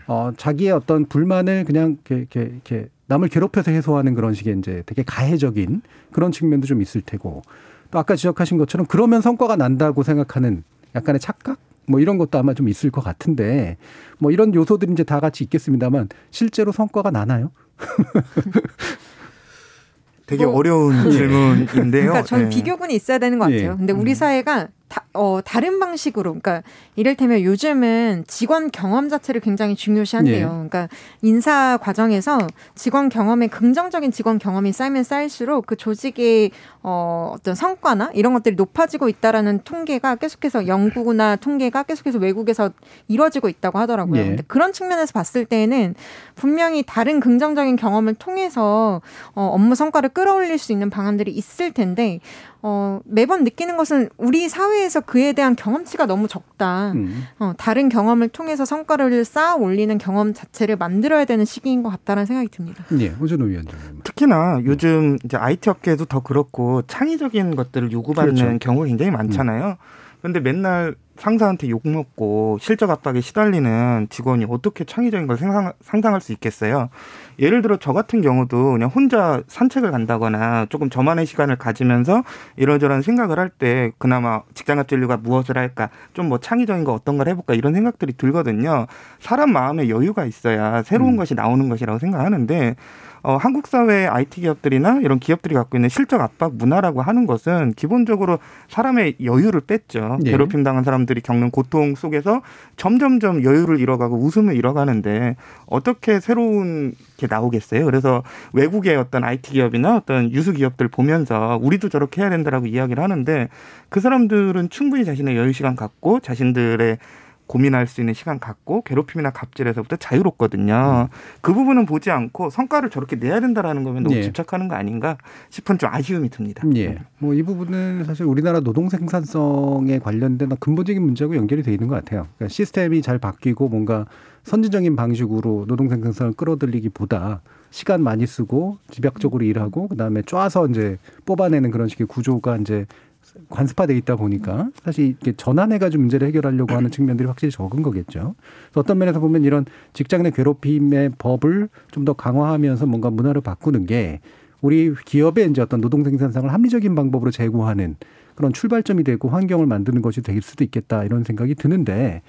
어, 자기의 어떤 불만을 그냥 이렇게, 이렇게 남을 괴롭혀서 해소하는 그런 식의 이제 되게 가해적인 그런 측면도 좀 있을 테고. 또 아까 지적하신 것처럼 그러면 성과가 난다고 생각하는 약간의 착각? 뭐 이런 것도 아마 좀 있을 것 같은데 뭐 이런 요소들이 이제 다 같이 있겠습니다만 실제로 성과가 나나요? 되게 뭐, 어려운 질문인데요. 그러니까 저는 예. 비교군이 있어야 되는 것 같아요. 근데 우리 사회가 다, 어, 다른 방식으로, 그러니까 이를테면 요즘은 직원 경험 자체를 굉장히 중요시한대요. 예. 그러니까 인사 과정에서 직원 경험에 긍정적인 직원 경험이 쌓이면 쌓일수록 그 조직의 어, 어떤 성과나 이런 것들이 높아지고 있다라는 통계가 계속해서 연구나 통계가 계속해서 외국에서 이루어지고 있다고 하더라고요. 예. 근데 그런 측면에서 봤을 때는 분명히 다른 긍정적인 경험을 통해서 어, 업무 성과를 끌어올릴 수 있는 방안들이 있을 텐데 어, 매번 느끼는 것은 우리 사회에서 그에 대한 경험치가 너무 적다. 음. 어, 다른 경험을 통해서 성과를 쌓아 올리는 경험 자체를 만들어야 되는 시기인 것 같다는 생각이 듭니다. 네, 오진호 위원장님. 특히나 요즘 이제 아이티 업계도 더 그렇고 창의적인 것들을 요구받는 그렇죠. 경우가 굉장히 많잖아요. 그런데 음. 맨날 상사한테 욕먹고 실적 압박에 시달리는 직원이 어떻게 창의적인 걸 상상, 상상할 수 있겠어요. 예를 들어 저 같은 경우도 그냥 혼자 산책을 간다거나 조금 저만의 시간을 가지면서 이런저런 생각을 할 때 그나마 직장갑질류가 무엇을 할까 좀 뭐 창의적인 거 어떤 걸 해볼까 이런 생각들이 들거든요. 사람 마음에 여유가 있어야 새로운 음. 것이 나오는 것이라고 생각하는데 어, 한국 사회의 아이티 기업들이나 이런 기업들이 갖고 있는 실적 압박 문화라고 하는 것은 기본적으로 사람의 여유를 뺐죠. 네. 괴롭힘 당한 사람들이 겪는 고통 속에서 점점점 여유를 잃어가고 웃음을 잃어가는데 어떻게 새로운 게 나오겠어요. 그래서 외국의 어떤 아이티 기업이나 어떤 유수 기업들 보면서 우리도 저렇게 해야 된다라고 이야기를 하는데 그 사람들은 충분히 자신의 여유 시간 갖고 자신들의 고민할 수 있는 시간 갖고 괴롭힘이나 갑질에서부터 자유롭거든요. 음. 그 부분은 보지 않고 성과를 저렇게 내야 된다라는 거면 너무 예. 집착하는 거 아닌가 싶은 좀 아쉬움이 듭니다. 예. 뭐 이 부분은 사실 우리나라 노동 생산성에 관련된 근본적인 문제하고 연결이 돼 있는 것 같아요. 그러니까 시스템이 잘 바뀌고 뭔가 선진적인 방식으로 노동 생산성을 끌어들이기보다 시간 많이 쓰고 집약적으로 일하고 그다음에 쪼아서 이제 뽑아내는 그런 식의 구조가 이제 관습화되어 있다 보니까 사실 이렇게 전환해가지고 문제를 해결하려고 하는 측면들이 확실히 적은 거겠죠. 그래서 어떤 면에서 보면 이런 직장 내 괴롭힘의 법을 좀 더 강화하면서 뭔가 문화를 바꾸는 게 우리 기업의 이제 어떤 노동 생산성을 합리적인 방법으로 제고하는 그런 출발점이 되고 환경을 만드는 것이 될 수도 있겠다 이런 생각이 드는데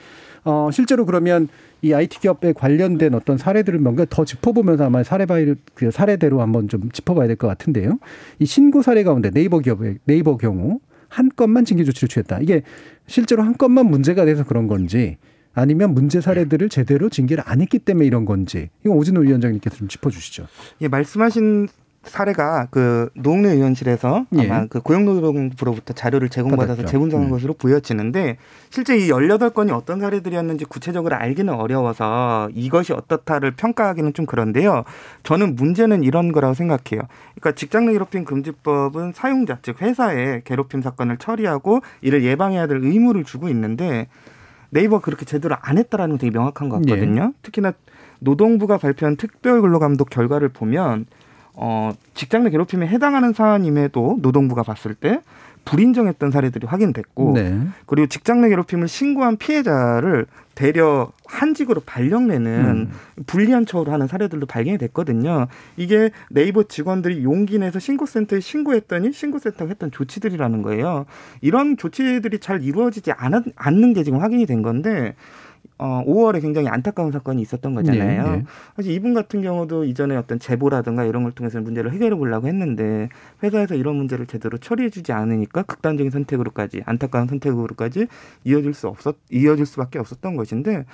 어, 실제로 그러면 이 아이티 기업에 관련된 어떤 사례들을 뭔가 더 짚어보면서 아마 사례바일, 사례대로 한번 좀 짚어봐야 될 것 같은데요. 이 신고 사례 가운데 네이버 기업의 네이버 경우 한 건만 징계 조치를 취했다. 이게 실제로 한 건만 문제가 돼서 그런 건지 아니면 문제 사례들을 제대로 징계를 안 했기 때문에 이런 건지 이건 오진호 위원장님께서 좀 짚어주시죠. 예, 말씀하신 사례가 그 노웅래 의원실에서 예. 아마 그 고용노동부로부터 자료를 제공받아서 재분석한 음. 것으로 보여지는데 실제 이 열여덟 건이 어떤 사례들이었는지 구체적으로 알기는 어려워서 이것이 어떻다를 평가하기는 좀 그런데요. 저는 문제는 이런 거라고 생각해요. 그러니까 직장 내 괴롭힘 금지법은 사용자 즉 회사에 괴롭힘 사건을 처리하고 이를 예방해야 될 의무를 주고 있는데 네이버가 그렇게 제대로 안 했다라는 건 되게 명확한 것 같거든요. 예. 특히나 노동부가 발표한 특별근로감독 결과를 보면 어, 직장 내 괴롭힘에 해당하는 사안임에도 노동부가 봤을 때 불인정했던 사례들이 확인됐고 네. 그리고 직장 내 괴롭힘을 신고한 피해자를 되려 한직으로 발령내는 음. 불리한 처우를 하는 사례들도 발견이 됐거든요. 이게 네이버 직원들이 용기 내서 신고센터에 신고했더니 신고센터가 했던 조치들이라는 거예요. 이런 조치들이 잘 이루어지지 않았, 않는 게 지금 확인이 된 건데 어, 오월에 굉장히 안타까운 사건이 있었던 거잖아요. 네, 네. 사실 이분 같은 경우도 이전에 어떤 제보라든가 이런 걸 통해서 문제를 해결해 보려고 했는데 회사에서 이런 문제를 제대로 처리해 주지 않으니까 극단적인 선택으로까지 안타까운 선택으로까지 이어질 수 없었 이어질 수밖에 없었던 것인데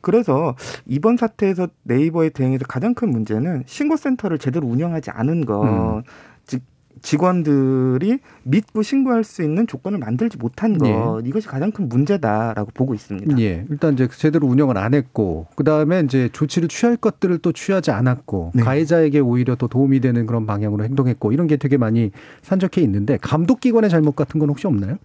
그래서 이번 사태에서 네이버의 대응에서 가장 큰 문제는 신고센터를 제대로 운영하지 않은 것. 음. 즉 직원들이 믿고 신고할 수 있는 조건을 만들지 못한 것 예. 이것이 가장 큰 문제다라고 보고 있습니다. 예, 일단 이제 제대로 운영을 안 했고 그 다음에 이제 조치를 취할 것들을 또 취하지 않았고 네. 가해자에게 오히려 더 도움이 되는 그런 방향으로 행동했고 이런 게 되게 많이 산적해 있는데 감독기관의 잘못 같은 건 혹시 없나요?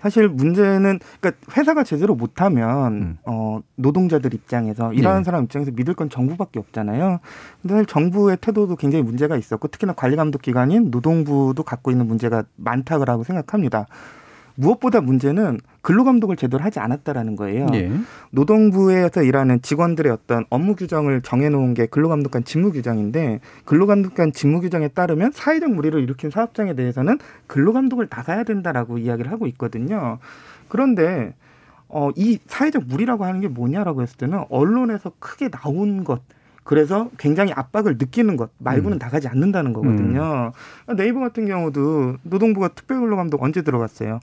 사실 문제는 그러니까 회사가 제대로 못하면 음. 어, 노동자들 입장에서 일하는 네. 사람 입장에서 믿을 건 정부밖에 없잖아요. 근데 정부의 태도도 굉장히 문제가 있었고 특히나 관리감독기관인 노동부도 갖고 있는 문제가 많다고 생각합니다. 무엇보다 문제는 근로감독을 제대로 하지 않았다라는 거예요. 네. 노동부에서 일하는 직원들의 어떤 업무 규정을 정해놓은 게 근로감독관 직무규정인데 근로감독관 직무규정에 따르면 사회적 물의를 일으킨 사업장에 대해서는 근로감독을 나가야 된다라고 이야기를 하고 있거든요. 그런데 어, 이 사회적 물의라고 하는 게 뭐냐라고 했을 때는 언론에서 크게 나온 것. 그래서 굉장히 압박을 느끼는 것 말고는 음. 나가지 않는다는 거거든요. 음. 네이버 같은 경우도 노동부가 특별근로감독 언제 들어갔어요?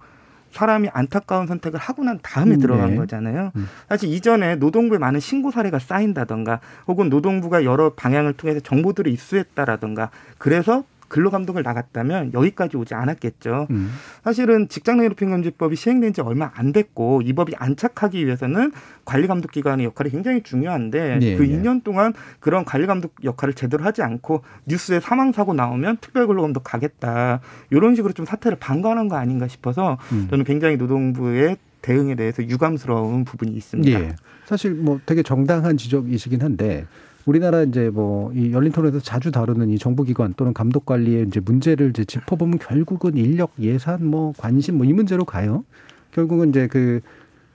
사람이 안타까운 선택을 하고 난 다음에 들어간 네. 거잖아요. 음. 사실 이전에 노동부에 많은 신고 사례가 쌓인다던가 혹은 노동부가 여러 방향을 통해서 정보들을 입수했다라던가 그래서 근로감독을 나갔다면 여기까지 오지 않았겠죠. 음. 사실은 직장내외롭힘금지법이 시행된 지 얼마 안 됐고 이 법이 안착하기 위해서는 관리감독기관의 역할이 굉장히 중요한데 네, 그 네. 이 년 동안 그런 관리감독 역할을 제대로 하지 않고 뉴스에 사망사고 나오면 특별근로감독 가겠다. 이런 식으로 좀 사태를 방관한 거 아닌가 싶어서 음. 저는 굉장히 노동부의 대응에 대해서 유감스러운 부분이 있습니다. 네. 사실 뭐 되게 정당한 지적이시긴 한데 우리나라 이제 뭐 이 열린토론에서 자주 다루는 이 정부기관 또는 감독관리의 이제 문제를 이제 짚어보면 결국은 인력, 예산, 뭐 관심 뭐 이 문제로 가요. 결국은 이제 그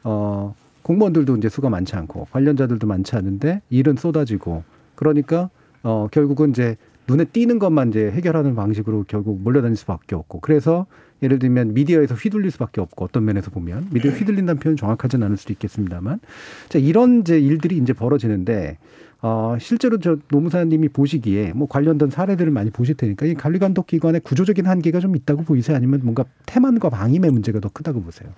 어 공무원들도 이제 수가 많지 않고 관련자들도 많지 않은데 일은 쏟아지고 그러니까 어 결국은 이제 눈에 띄는 것만 이제 해결하는 방식으로 결국 몰려다닐 수밖에 없고 그래서 예를 들면 미디어에서 휘둘릴 수밖에 없고 어떤 면에서 보면 미디어 휘둘린다는 표현 정확하지는 않을 수도 있겠습니다만 자 이런 이제 일들이 이제 벌어지는데. 어, 실제로 저 노무사님이 보시기에 뭐 관련된 사례들을 많이 보실 테니까 이 관리감독기관의 구조적인 한계가 좀 있다고 보이세요? 아니면 뭔가 태만과 방임의 문제가 더 크다고 보세요?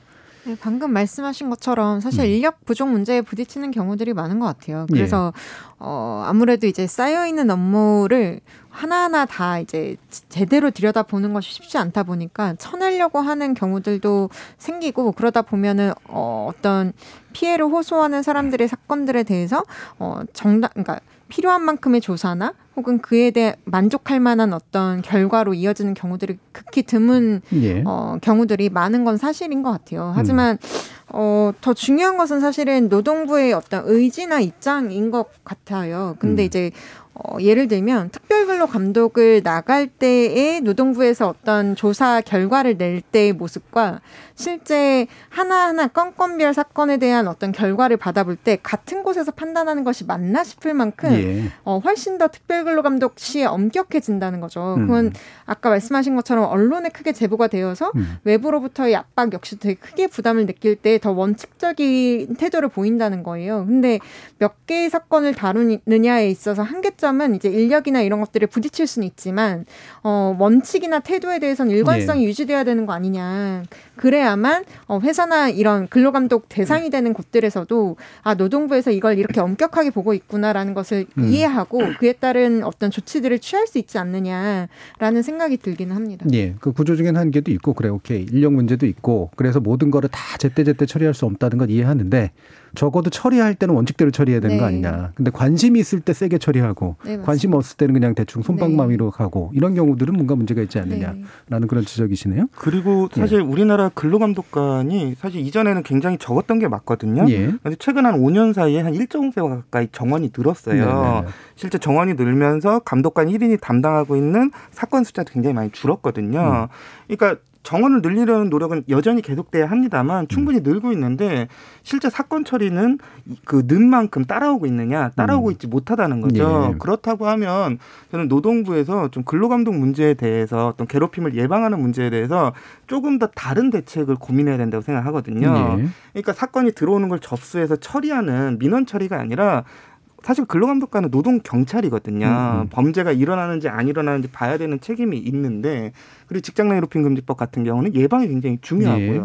네, 방금 말씀하신 것처럼 사실 음. 인력 부족 문제에 부딪히는 경우들이 많은 것 같아요. 그래서 예. 어, 아무래도 이제 쌓여있는 업무를 하나하나 다 이제 제대로 들여다보는 것이 쉽지 않다 보니까 쳐내려고 하는 경우들도 생기고 그러다 보면은 어, 어떤 피해를 호소하는 사람들의 사건들에 대해서 어, 정당, 그러니까 필요한 만큼의 조사나 혹은 그에 대해 만족할 만한 어떤 결과로 이어지는 경우들이 극히 드문 예. 어, 경우들이 많은 건 사실인 것 같아요. 하지만 음. 어, 더 중요한 것은 사실은 노동부의 어떤 의지나 입장인 것 같아요. 근데 음. 이제 어, 예를 들면 특별근로 감독을 나갈 때에 노동부에서 어떤 조사 결과를 낼 때의 모습과 실제 하나하나 건건별 사건에 대한 어떤 결과를 받아볼 때 같은 곳에서 판단하는 것이 맞나 싶을 만큼 예. 어, 훨씬 더 특별근로 감독 시에 엄격해진다는 거죠. 그건 음. 아까 말씀하신 것처럼 언론에 크게 제보가 되어서 음. 외부로부터의 압박 역시 되게 크게 부담을 느낄 때 더 원칙적인 태도를 보인다는 거예요. 근데 몇 개의 사건을 다루느냐에 있어서 한계점 점은 이제 인력이나 이런 것들을 부딪힐 수는 있지만 어, 원칙이나 태도에 대해서는 일관성이 네. 유지돼야 되는 거 아니냐. 그래야만 어, 회사나 이런 근로감독 대상이 되는 곳들에서도 아 노동부에서 이걸 이렇게 엄격하게 보고 있구나라는 것을 음. 이해하고 그에 따른 어떤 조치들을 취할 수 있지 않느냐라는 생각이 들기는 합니다. 예, 그 구조적인 한계도 있고 그래 오케이 인력 문제도 있고 그래서 모든 거를 다 제때제때 처리할 수 없다는 건 이해하는데 적어도 처리할 때는 원칙대로 처리해야 되는 네. 거 아니냐. 근데 관심이 있을 때 세게 처리하고 네, 관심 없을 때는 그냥 대충 손방망이로 네. 가고 이런 경우들은 뭔가 문제가 있지 않느냐라는 네. 그런 지적이시네요. 그리고 사실 예. 우리나라 근로감독관이 사실 이전에는 굉장히 적었던 게 맞거든요. 예. 근데 최근 한 오 년 사이에 한 일 점 오 배 가까이 정원이 늘었어요. 네네네. 실제 정원이 늘면서 감독관 일 인이 담당하고 있는 사건 숫자도 굉장히 많이 줄었거든요. 음. 그러니까 정원을 늘리려는 노력은 여전히 계속돼야 합니다만 충분히 늘고 있는데 실제 사건 처리는 그 는 만큼 따라오고 있느냐 따라오고 있지 못하다는 거죠. 예. 그렇다고 하면 저는 노동부에서 좀 근로감독 문제에 대해서 어떤 괴롭힘을 예방하는 문제에 대해서 조금 더 다른 대책을 고민해야 된다고 생각하거든요. 예. 그러니까 사건이 들어오는 걸 접수해서 처리하는 민원 처리가 아니라 사실 근로감독관은 노동경찰이거든요. 음. 범죄가 일어나는지 안 일어나는지 봐야 되는 책임이 있는데 그리고 직장내외롭힘금지법 같은 경우는 예방이 굉장히 중요하고요. 예.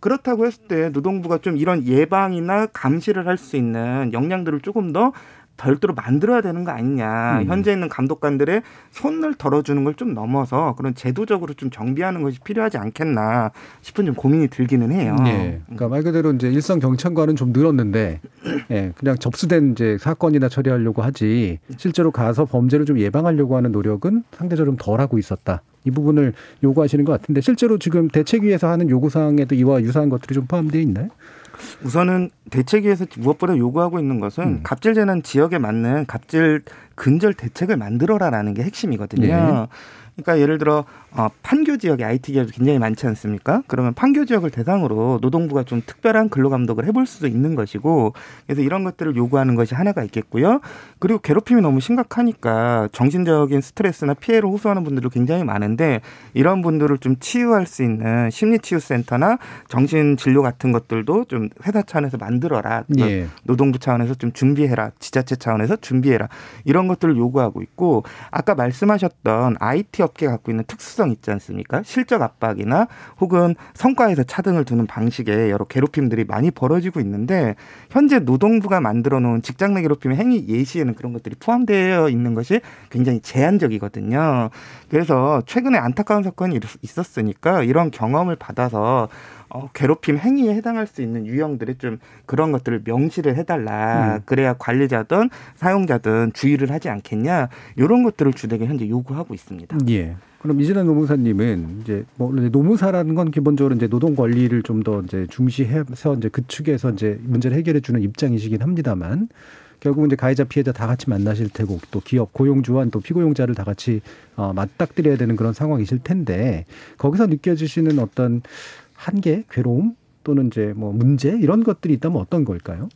그렇다고 했을 때 노동부가 좀 이런 예방이나 감시를 할 수 있는 역량들을 조금 더 별도로 만들어야 되는 거 아니냐. 음. 현재 있는 감독관들의 손을 덜어주는 걸 좀 넘어서 그런 제도적으로 좀 정비하는 것이 필요하지 않겠나 싶은 좀 고민이 들기는 해요. 네. 그러니까 말 그대로 이제 일선 경찰관은 좀 늘었는데, 예, 그냥 접수된 이제 사건이나 처리하려고 하지 실제로 가서 범죄를 좀 예방하려고 하는 노력은 상대적으로 좀 덜하고 있었다. 이 부분을 요구하시는 것 같은데 실제로 지금 대책위에서 하는 요구사항에도 이와 유사한 것들이 좀 포함되어 있나요? 우선은 대책위에서 무엇보다 요구하고 있는 것은 음. 갑질 재난 지역에 맞는 갑질 근절 대책을 만들어라라는 게 핵심이거든요. 네. 그러니까 예를 들어 어, 판교 지역에 아이티 기업이 굉장히 많지 않습니까? 그러면 판교 지역을 대상으로 노동부가 좀 특별한 근로감독을 해볼 수도 있는 것이고 그래서 이런 것들을 요구하는 것이 하나가 있겠고요. 그리고 괴롭힘이 너무 심각하니까 정신적인 스트레스나 피해를 호소하는 분들도 굉장히 많은데 이런 분들을 좀 치유할 수 있는 심리치유센터나 정신진료 같은 것들도 좀 회사 차원에서 만들어라. 예. 노동부 차원에서 좀 준비해라. 지자체 차원에서 준비해라. 이런 것들을 요구하고 있고 아까 말씀하셨던 아이티 업계가 갖고 있는 특수성 있지 않습니까? 실적 압박이나 혹은 성과에서 차등을 두는 방식의 여러 괴롭힘들이 많이 벌어지고 있는데 현재 노동부가 만들어 놓은 직장 내 괴롭힘의 행위 예시에는 그런 것들이 포함되어 있는 것이 굉장히 제한적이거든요. 그래서 최근에 안타까운 사건이 있었으니까 이런 경험을 받아서 어, 괴롭힘 행위에 해당할 수 있는 유형들의 좀 그런 것들을 명시를 해달라. 음. 그래야 관리자든 사용자든 주의를 하지 않겠냐. 이런 것들을 주되게 현재 요구하고 있습니다. 예. 그럼 이진아 노무사님은 이제 뭐 노무사라는 건 기본적으로 이제 노동 권리를 좀 더 이제 중시해서 이제 그 측에서 이제 문제를 해결해 주는 입장이시긴 합니다만. 결국 이제 가해자 피해자 다 같이 만나실 테고 또 기업 고용주와 또 피고용자를 다 같이 어, 맞닥뜨려야 되는 그런 상황이실 텐데 거기서 느껴지시는 어떤 한계, 괴로움 또는 이제 뭐 문제 이런 것들이 있다면 어떤 걸까요?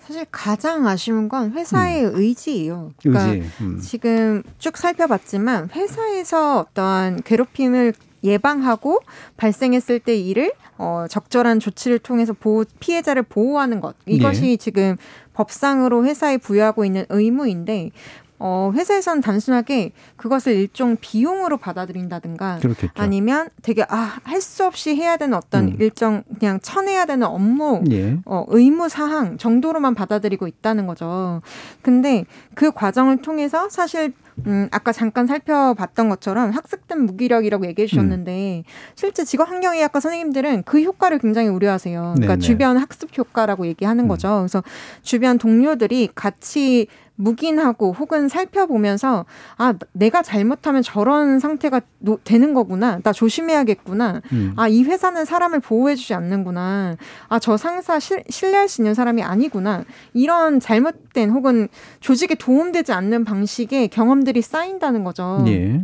사실 가장 아쉬운 건 회사의 음. 의지예요. 그러니까 의지. 음. 지금 쭉 살펴봤지만 회사에서 어떠한 괴롭힘을 예방하고 발생했을 때 이를 어, 적절한 조치를 통해서 보호, 피해자를 보호하는 것 이것이 예. 지금 법상으로 회사에 부여하고 있는 의무인데 어, 회사에서는 단순하게 그것을 일종 비용으로 받아들인다든가 그렇겠죠. 아니면 되게 아, 할 수 없이 해야 되는 어떤 음. 일정 그냥 쳐내야 되는 업무 예. 어, 의무 사항 정도로만 받아들이고 있다는 거죠. 근데 그 과정을 통해서 사실 음, 아까 잠깐 살펴봤던 것처럼 학습된 무기력이라고 얘기해 주셨는데 음. 실제 직업환경의학과 선생님들은 그 효과를 굉장히 우려하세요. 그러니까 네네. 주변 학습 효과라고 얘기하는 음. 거죠. 그래서 주변 동료들이 같이 묵인하고 혹은 살펴보면서 아 내가 잘못하면 저런 상태가 노, 되는 거구나. 나 조심해야겠구나. 음. 아 이 회사는 사람을 보호해 주지 않는구나. 아 저 상사 실, 신뢰할 수 있는 사람이 아니구나. 이런 잘못된 혹은 조직에 도움되지 않는 방식의 경험들이 쌓인다는 거죠. 예.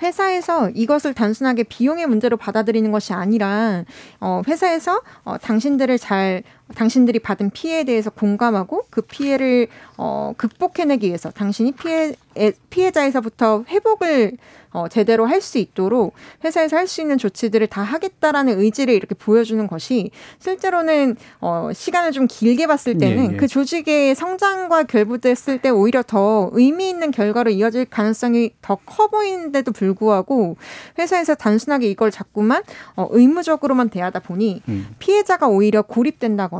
회사에서 이것을 단순하게 비용의 문제로 받아들이는 것이 아니라 어, 회사에서 어, 당신들을 잘 당신들이 받은 피해에 대해서 공감하고 그 피해를 어, 극복해내기 위해서 당신이 피해, 피해자에서부터 회복을 어, 제대로 할 수 있도록 회사에서 할 수 있는 조치들을 다 하겠다라는 의지를 이렇게 보여주는 것이 실제로는 어, 시간을 좀 길게 봤을 때는 예, 예. 그 조직의 성장과 결부됐을 때 오히려 더 의미 있는 결과로 이어질 가능성이 더 커 보이는데도 불구하고 회사에서 단순하게 이걸 자꾸만 어, 의무적으로만 대하다 보니 음. 피해자가 오히려 고립된다고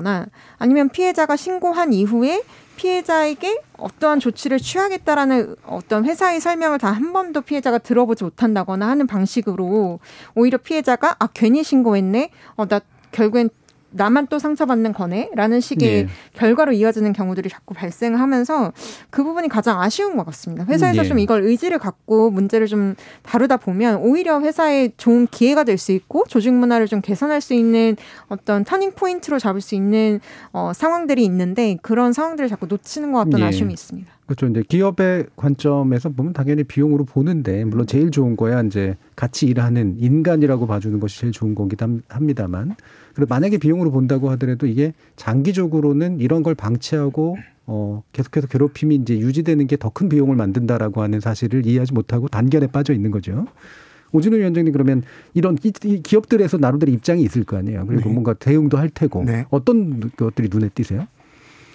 아니면 피해자가 신고한 이후에 피해자에게 어떠한 조치를 취하겠다라는 어떤 회사의 설명을 다 한 번도 피해자가 들어보지 못한다거나 하는 방식으로 오히려 피해자가 아 괜히 신고했네. 어, 나 결국엔 나만 또 상처받는 거네 라는 식의 네. 결과로 이어지는 경우들이 자꾸 발생하면서 그 부분이 가장 아쉬운 것 같습니다. 회사에서 네. 좀 이걸 의지를 갖고 문제를 좀 다루다 보면 오히려 회사에 좋은 기회가 될 수 있고 조직 문화를 좀 개선할 수 있는 어떤 터닝 포인트로 잡을 수 있는 어, 상황들이 있는데 그런 상황들을 자꾸 놓치는 것 같던 네. 아쉬움이 있습니다. 그렇죠. 이제 기업의 관점에서 보면 당연히 비용으로 보는데 물론 제일 좋은 거야 이제 같이 일하는 인간이라고 봐주는 것이 제일 좋은 거긴 합니다만 그리고 만약에 비용으로 본다고 하더라도 이게 장기적으로는 이런 걸 방치하고 어 계속해서 괴롭힘이 이제 유지되는 게 더 큰 비용을 만든다라고 하는 사실을 이해하지 못하고 단견에 빠져 있는 거죠. 오진호 위원장님 그러면 이런 기업들에서 나름대로 입장이 있을 거 아니에요. 그리고 네. 뭔가 대응도 할 테고 네. 어떤 것들이 눈에 띄세요?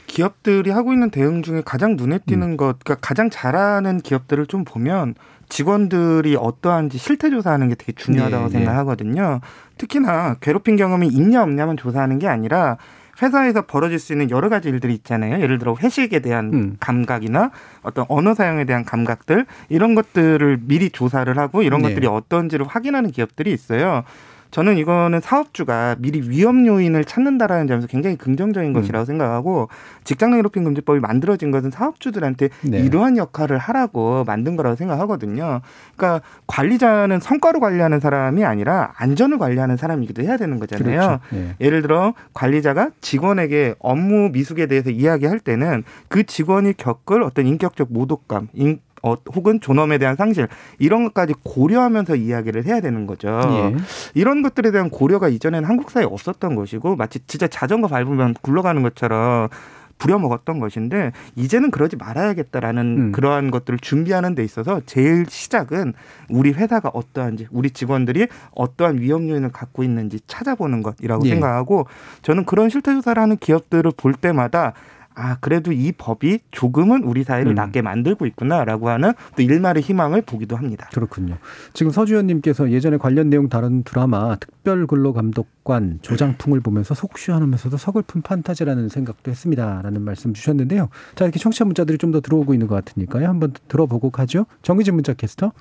기업들이 하고 있는 대응 중에 가장 눈에 띄는 음. 것, 그러니까 가장 잘하는 기업들을 좀 보면 직원들이 어떠한지 실태조사하는 게 되게 중요하다고 네, 생각하거든요. 네. 특히나 괴롭힌 경험이 있냐 없냐만 조사하는 게 아니라 회사에서 벌어질 수 있는 여러 가지 일들이 있잖아요. 예를 들어 회식에 대한 음. 감각이나 어떤 언어 사용에 대한 감각들 이런 것들을 미리 조사를 하고 이런 네. 것들이 어떤지를 확인하는 기업들이 있어요. 저는 이거는 사업주가 미리 위험 요인을 찾는다라는 점에서 굉장히 긍정적인 것이라고 음. 생각하고, 직장 내 괴롭힘 금지법이 만들어진 것은 사업주들한테 네. 이러한 역할을 하라고 만든 거라고 생각하거든요. 그러니까 관리자는 성과로 관리하는 사람이 아니라 안전을 관리하는 사람이기도 해야 되는 거잖아요. 그렇죠. 네. 예를 들어 관리자가 직원에게 업무 미숙에 대해서 이야기할 때는 그 직원이 겪을 어떤 인격적 모독감, 인 어, 혹은 존엄에 대한 상실, 이런 것까지 고려하면서 이야기를 해야 되는 거죠. 예. 이런 것들에 대한 고려가 이전에는 한국 사회에 없었던 것이고, 마치 진짜 자전거 밟으면 굴러가는 것처럼 부려먹었던 것인데, 이제는 그러지 말아야겠다라는 음. 그러한 것들을 준비하는 데 있어서 제일 시작은 우리 회사가 어떠한지, 우리 직원들이 어떠한 위험 요인을 갖고 있는지 찾아보는 것이라고 예. 생각하고, 저는 그런 실태조사를 하는 기업들을 볼 때마다 아, 그래도 이 법이 조금은 우리 사회를 음. 낫게 만들고 있구나라고 하는 또 일말의 희망을 보기도 합니다. 그렇군요. 지금 서주현님께서 예전에 관련 내용 다룬 드라마 특별근로감독관 조장풍을 보면서 속쉬하면서도 서글픈 판타지라는 생각도 했습니다라는 말씀 주셨는데요. 자, 이렇게 청취자 문자들이 좀 더 들어오고 있는 것 같으니까요. 한번 들어보고 가죠. 정의진 문자 캐스터.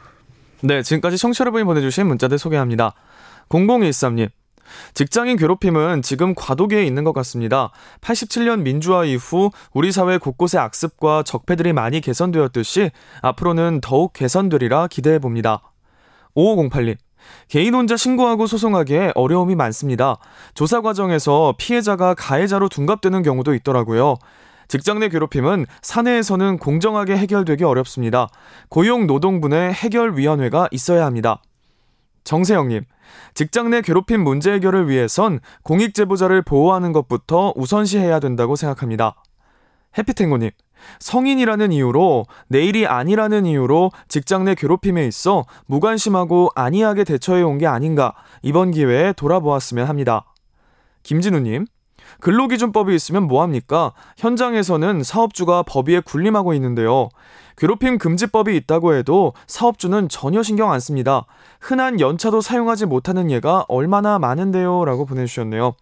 네, 지금까지 청취자 여러분이 보내주신 문자들 소개합니다. 공공일삼님. 직장인 괴롭힘은 지금 과도기에 있는 것 같습니다. 팔십칠 년 민주화 이후 우리 사회 곳곳의 악습과 적폐들이 많이 개선되었듯이 앞으로는 더욱 개선되리라 기대해봅니다. 오오공팔님. 개인 혼자 신고하고 소송하기에 어려움이 많습니다. 조사 과정에서 피해자가 가해자로 둔갑되는 경우도 있더라고요. 직장 내 괴롭힘은 사내에서는 공정하게 해결되기 어렵습니다. 고용노동부의 해결위원회가 있어야 합니다. 정세영님. 직장 내 괴롭힘 문제 해결을 위해선 공익제보자를 보호하는 것부터 우선시해야 된다고 생각합니다. 해피탱고님. 성인이라는 이유로, 내일이 아니라는 이유로 직장 내 괴롭힘에 있어 무관심하고 안이하게 대처해온 게 아닌가, 이번 기회에 돌아보았으면 합니다. 김진우님. 근로기준법이 있으면 뭐합니까? 현장에서는 사업주가 법위에 군림하고 있는데요. 괴롭힘 금지법이 있다고 해도 사업주는 전혀 신경 안 씁니다. 흔한 연차도 사용하지 못하는 예가 얼마나 많은데요, 라고 보내주셨네요.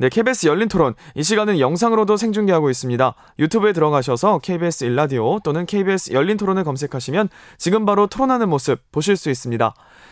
네, 케이비에스 열린토론 이 시간은 영상으로도 생중계하고 있습니다. 유튜브에 들어가셔서 케이비에스 일라디오 또는 케이비에스 열린토론을 검색하시면 지금 바로 토론하는 모습 보실 수 있습니다.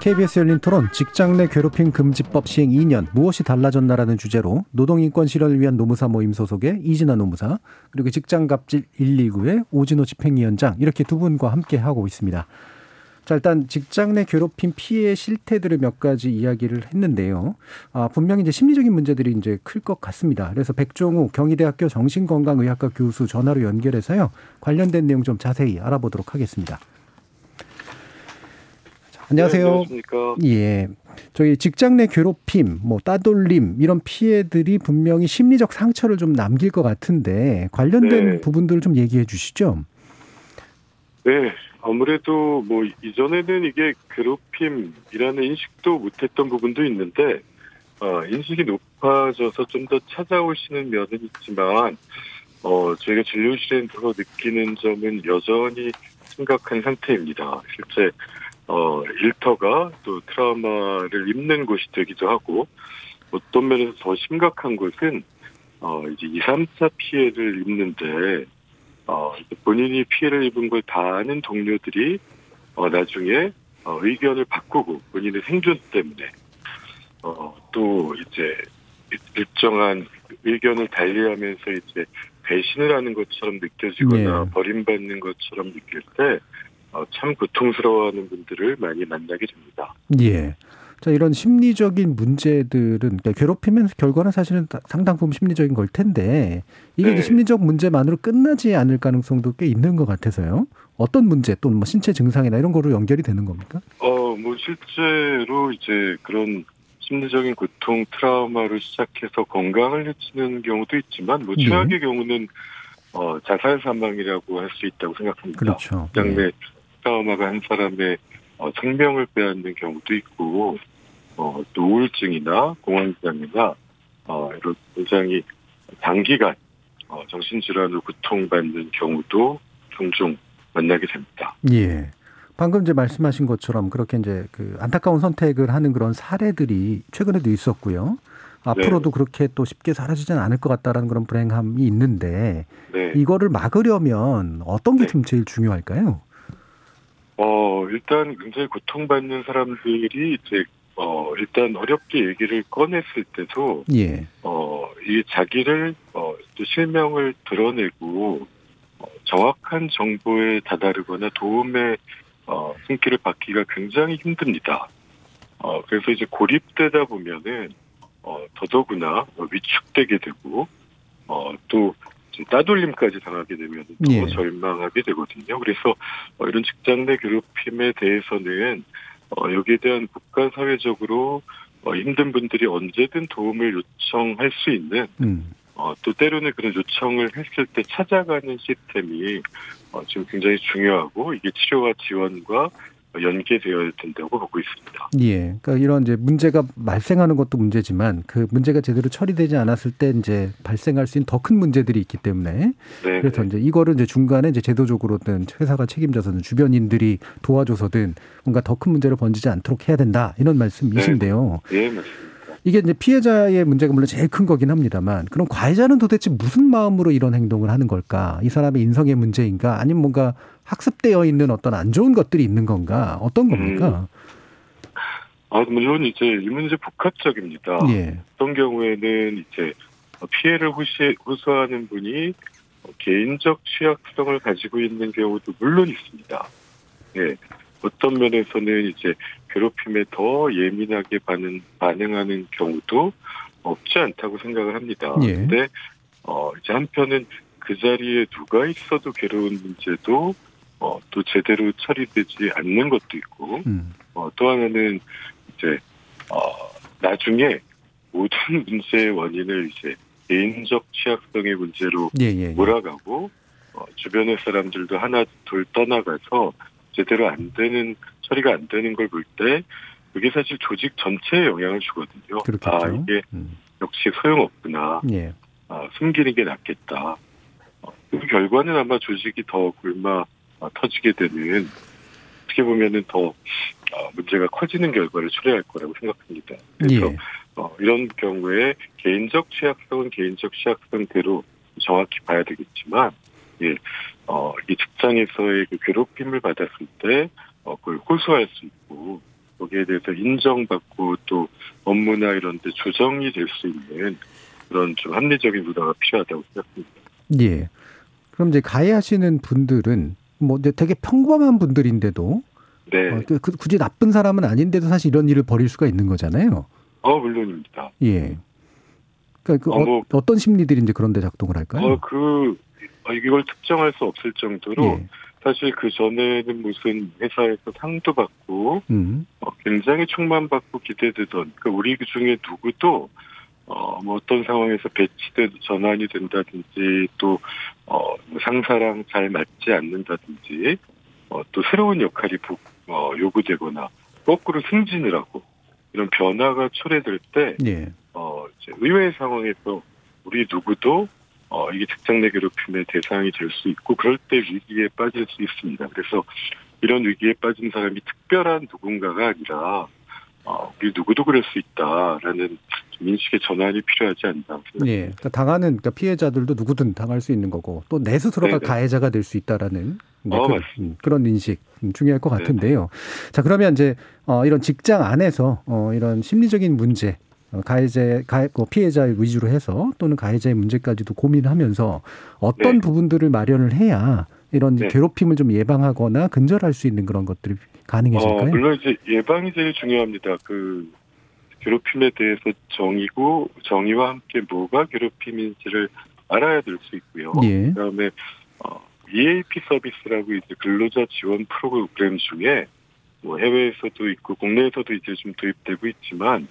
케이비에스 열린토론 직장 내 괴롭힘 금지법 시행 이 년 무엇이 달라졌나라는 주제로 노동인권 실현을 위한 노무사 모임 소속의 이진아 노무사, 그리고 직장갑질 일이구의 오진호 집행위원장, 이렇게 두 분과 함께하고 있습니다. 자, 일단 직장 내 괴롭힘 피해 실태들을 몇 가지 이야기를 했는데요. 아, 분명히 이제 심리적인 문제들이 이제 클 것 같습니다. 그래서 백종우 경희대학교 정신건강의학과 교수 전화로 연결해서요, 관련된 내용 좀 자세히 알아보도록 하겠습니다. 안녕하세요. 네, 안녕하십니까. 예, 저희 직장 내 괴롭힘, 뭐 따돌림, 이런 피해들이 분명히 심리적 상처를 좀 남길 것 같은데 관련된 네. 부분들을 좀 얘기해 주시죠. 네, 아무래도 뭐 이전에는 이게 괴롭힘이라는 인식도 못했던 부분도 있는데 어, 인식이 높아져서 좀 더 찾아오시는 면은 있지만 어, 저희가 진료실에서 느끼는 점은 여전히 심각한 상태입니다. 실제 어, 일터가 또 트라우마를 입는 곳이 되기도 하고, 어떤 면에서 더 심각한 것은, 어, 이제 이, 삼 차 피해를 입는데, 어, 본인이 피해를 입은 걸 다 아는 동료들이, 어, 나중에, 어, 의견을 바꾸고, 본인의 생존 때문에, 어, 또 이제 일정한 의견을 달리하면서 이제 배신을 하는 것처럼 느껴지거나, 네. 버림받는 것처럼 느낄 때, 참 고통스러워하는 분들을 많이 만나게 됩니다. 예. 자, 이런 심리적인 문제들은, 그러니까 괴롭히면 결과는 사실은 상당 부분 심리적인 걸 텐데 이게 네. 심리적 문제만으로 끝나지 않을 가능성도 꽤 있는 것 같아서요. 어떤 문제 또는 뭐 신체 증상이나 이런 거로 연결이 되는 겁니까? 어, 뭐 실제로 이제 그런 심리적인 고통, 트라우마로 시작해서 건강을 해치는 경우도 있지만, 뭐 최악의 네. 경우는 어, 자살 사망이라고 할 수 있다고 생각합니다. 그렇죠. 장래 네. 트라우마가 한 사람의 어, 생명을 빼앗는 경우도 있고, 어, 또 우울증이나 공황장애나 어, 이런 굉장히 장기간 어, 정신질환으로 고통받는 경우도 종종 만나게 됩니다. 예. 방금 이제 말씀하신 것처럼 그렇게 이제 그 안타까운 선택을 하는 그런 사례들이 최근에도 있었고요. 앞으로도 네. 그렇게 또 쉽게 사라지지는 않을 것 같다라는 그런 불행함이 있는데 네. 이거를 막으려면 어떤 게 좀 네. 제일 중요할까요? 어, 일단 굉장히 고통받는 사람들이 이제 어, 일단 어렵게 얘기를 꺼냈을 때도 예. 어, 이 자기를 어, 실명을 드러내고 어, 정확한 정보에 다다르거나 도움에 어, 손길을 받기가 굉장히 힘듭니다. 어, 그래서 이제 고립되다 보면은, 어, 더더구나 위축되게 되고, 어, 또, 따돌림까지 당하게 되면 더 예. 절망하게 되거든요. 그래서, 어, 이런 직장 내 괴롭힘에 대해서는, 어, 여기에 대한 국가 사회적으로, 어, 힘든 분들이 언제든 도움을 요청할 수 있는, 음. 어, 또 때로는 그런 요청을 했을 때 찾아가는 시스템이 어, 지금 굉장히 중요하고 이게 치료와 지원과 연계되어야 된다고 보고 있습니다. 예, 그러니까 이런 이제 문제가 발생하는 것도 문제지만 그 문제가 제대로 처리되지 않았을 때 이제 발생할 수 있는 더 큰 문제들이 있기 때문에 네네. 그래서 이제 이거를 이제 중간에 이제 제도적으로든 회사가 책임져서든 주변인들이 도와줘서든 뭔가 더 큰 문제로 번지지 않도록 해야 된다 이런 말씀이신데요. 네, 맞습니다. 이게 이제 피해자의 문제가 물론 제일 큰 거긴 합니다만 그럼 가해자는 도대체 무슨 마음으로 이런 행동을 하는 걸까? 이 사람의 인성의 문제인가? 아니면 뭔가 학습되어 있는 어떤 안 좋은 것들이 있는 건가? 어떤 겁니까? 음. 아, 물론 이제 이 문제 복합적입니다. 예. 어떤 경우에는 이제 피해를 호시, 호소하는 분이 개인적 취약성을 가지고 있는 경우도 물론 있습니다. 예. 어떤 면에서는 이제 괴롭힘에 더 예민하게 반응, 반응하는 경우도 없지 않다고 생각을 합니다. 그런데 예. 어, 이제 한편은 그 자리에 누가 있어도 괴로운 문제도 어, 또 제대로 처리되지 않는 것도 있고 음. 어, 또 하나는 이제 어, 나중에 모든 문제의 원인을 이제 개인적 취약성의 문제로 예, 예, 예. 몰아가고 어, 주변의 사람들도 하나 둘 떠나가서 제대로 안 되는, 처리가 안 되는 걸 볼 때, 그게 사실 조직 전체에 영향을 주거든요. 그렇겠죠. 아, 이게 음. 역시 소용없구나. 예. 아, 숨기는 게 낫겠다. 어, 그 결과는 아마 조직이 더 굶어 아, 터지게 되는, 어떻게 보면은 더 아, 문제가 커지는 결과를 초래할 거라고 생각합니다. 그래서 예. 어, 이런 경우에 개인적 취약성은 개인적 취약성대로 정확히 봐야 되겠지만, 예, 어, 이 직장에서의 그 괴롭힘을 받았을 때, 어, 그걸 호소할 수 있고, 거기에 대해서 인정받고 또 업무나 이런 데 조정이 될 수 있는 그런 좀 합리적인 문화가 필요하다고 생각합니다. 예. 그럼 이제 가해하시는 분들은, 뭐, 이제 되게 평범한 분들인데도, 네. 어, 그, 굳이 나쁜 사람은 아닌데도 사실 이런 일을 벌일 수가 있는 거잖아요. 어, 물론입니다. 예. 그러니까 그 어, 뭐, 어떤 심리들이 이제 그런 데 작동을 할까요? 어, 그, 이걸 특정할 수 없을 정도로 예. 사실 그 전에는 무슨 회사에서 상도 받고 음. 어, 굉장히 촉만 받고 기대되던 그러니까 우리 중에 누구도 어, 뭐 어떤 상황에서 배치돼도 전환이 된다든지 또 어, 상사랑 잘 맞지 않는다든지 어, 또 새로운 역할이 부, 어, 요구되거나 거꾸로 승진을 하고 이런 변화가 초래될 때 예. 어, 이제 의외의 상황에서 우리 누구도 어, 이게 직장 내 괴롭힘의 대상이 될 수 있고, 그럴 때 위기에 빠질 수 있습니다. 그래서 이런 위기에 빠진 사람이 특별한 누군가가 아니라, 어, 우리 누구도 그럴 수 있다라는 인식의 전환이 필요하지 않나 생각합니다. 예. 그러니까 당하는, 그러니까 피해자들도 누구든 당할 수 있는 거고, 또 내 스스로가 네네. 가해자가 될 수 있다라는 네, 어, 그, 그런 인식 중요할 것 같은데요. 네네. 자, 그러면 이제, 어, 이런 직장 안에서, 어, 이런 심리적인 문제, 가해자, 가해, 피해자 위주로 해서 또는 가해자의 문제까지도 고민하면서 어떤 네. 부분들을 마련을 해야 이런 네. 괴롭힘을 좀 예방하거나 근절할 수 있는 그런 것들이 가능해질까요? 어, 물론 이제 예방이 제일 중요합니다. 그 괴롭힘에 대해서 정의고 정의와 함께 뭐가 괴롭힘인지를 알아야 될 수 있고요. 예. 그다음에 어, 이에이피 서비스라고 이제 근로자 지원 프로그램 중에 뭐 해외에서도 있고 국내에서도 이제 좀 도입되고 있지만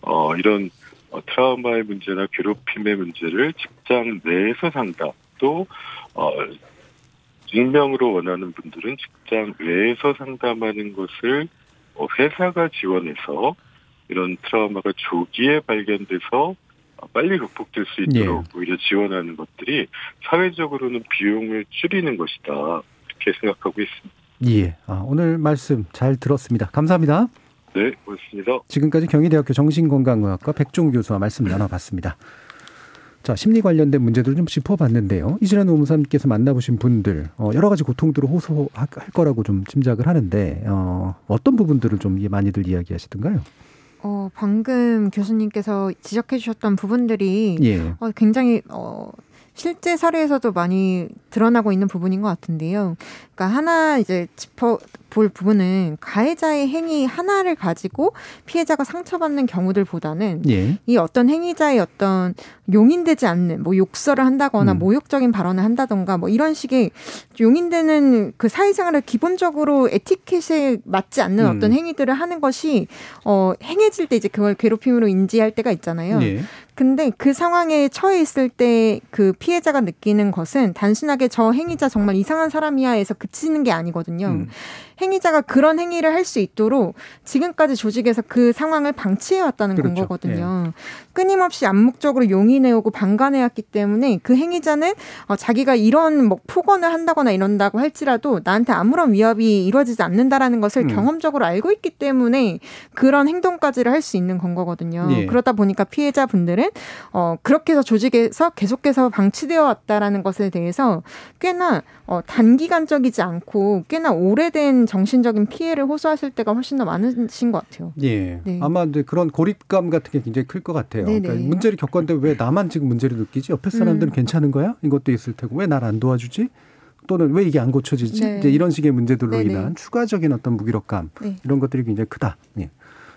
어, 이런 어, 트라우마의 문제나 괴롭힘의 문제를 직장 내에서 상담도 어, 익명으로 원하는 분들은 직장 외에서 상담하는 것을 어, 회사가 지원해서 이런 트라우마가 조기에 발견돼서 빨리 극복될 수 있도록 예. 오히려 지원하는 것들이 사회적으로는 비용을 줄이는 것이다. 이렇게 생각하고 있습니다. 예, 아, 오늘 말씀 잘 들었습니다. 감사합니다. 네, 고맙습니다. 지금까지 경희대학교 정신건강의학과 백종우 교수와 말씀 나눠봤습니다. 자, 심리 관련된 문제들을 좀 짚어봤는데요. 이진아 노무사님께서 만나보신 분들 어, 여러 가지 고통들을 호소할 거라고 좀 짐작을 하는데 어, 어떤 부분들을 좀 많이들 이야기하시던가요? 어, 방금 교수님께서 지적해 주셨던 부분들이 예. 어, 굉장히 어, 실제 사례에서도 많이 드러나고 있는 부분인 것 같은데요. 그러니까 하나 이제 짚어볼 부분은 가해자의 행위 하나를 가지고 피해자가 상처받는 경우들보다는 예. 이 어떤 행위자의 어떤 용인되지 않는 뭐 욕설을 한다거나 음. 모욕적인 발언을 한다던가 뭐 이런 식의 용인되는 그 사회생활의 기본적으로 에티켓에 맞지 않는 음. 어떤 행위들을 하는 것이 어, 행해질 때 이제 그걸 괴롭힘으로 인지할 때가 있잖아요. 예. 근데 그 상황에 처해 있을 때 그 피해자가 느끼는 것은 단순하게 저 행위자 정말 이상한 사람이야 해서 그치는 게 아니거든요. 음. 행위자가 그런 행위를 할 수 있도록 지금까지 조직에서 그 상황을 방치해왔다는 그렇죠. 건 거거든요. 예. 끊임없이 암묵적으로 용인해오고 방관해왔기 때문에 그 행위자는 자기가 이런 뭐 폭언을 한다거나 이런다고 할지라도 나한테 아무런 위협이 이루어지지 않는다라는 것을 음. 경험적으로 알고 있기 때문에 그런 행동까지를 할 수 있는 건 거거든요. 예. 그러다 보니까 피해자분들은 어, 그렇게 해서 조직에서 계속해서 방치되어 왔다라는 것에 대해서 꽤나 어, 단기간적이지 않고 꽤나 오래된 정신적인 피해를 호소하실 때가 훨씬 더 많으신 것 같아요. 예, 네. 아마 이제 그런 고립감 같은 게 굉장히 클 것 같아요. 그러니까 문제를 겪었는데 왜 나만 지금 문제를 느끼지? 옆에 사람들은 음. 괜찮은 거야? 이것도 있을 테고 왜 날 안 도와주지? 또는 왜 이게 안 고쳐지지? 네. 이제 이런 식의 문제들로 네네. 인한 추가적인 어떤 무기력감 네. 이런 것들이 굉장히 크다. 예.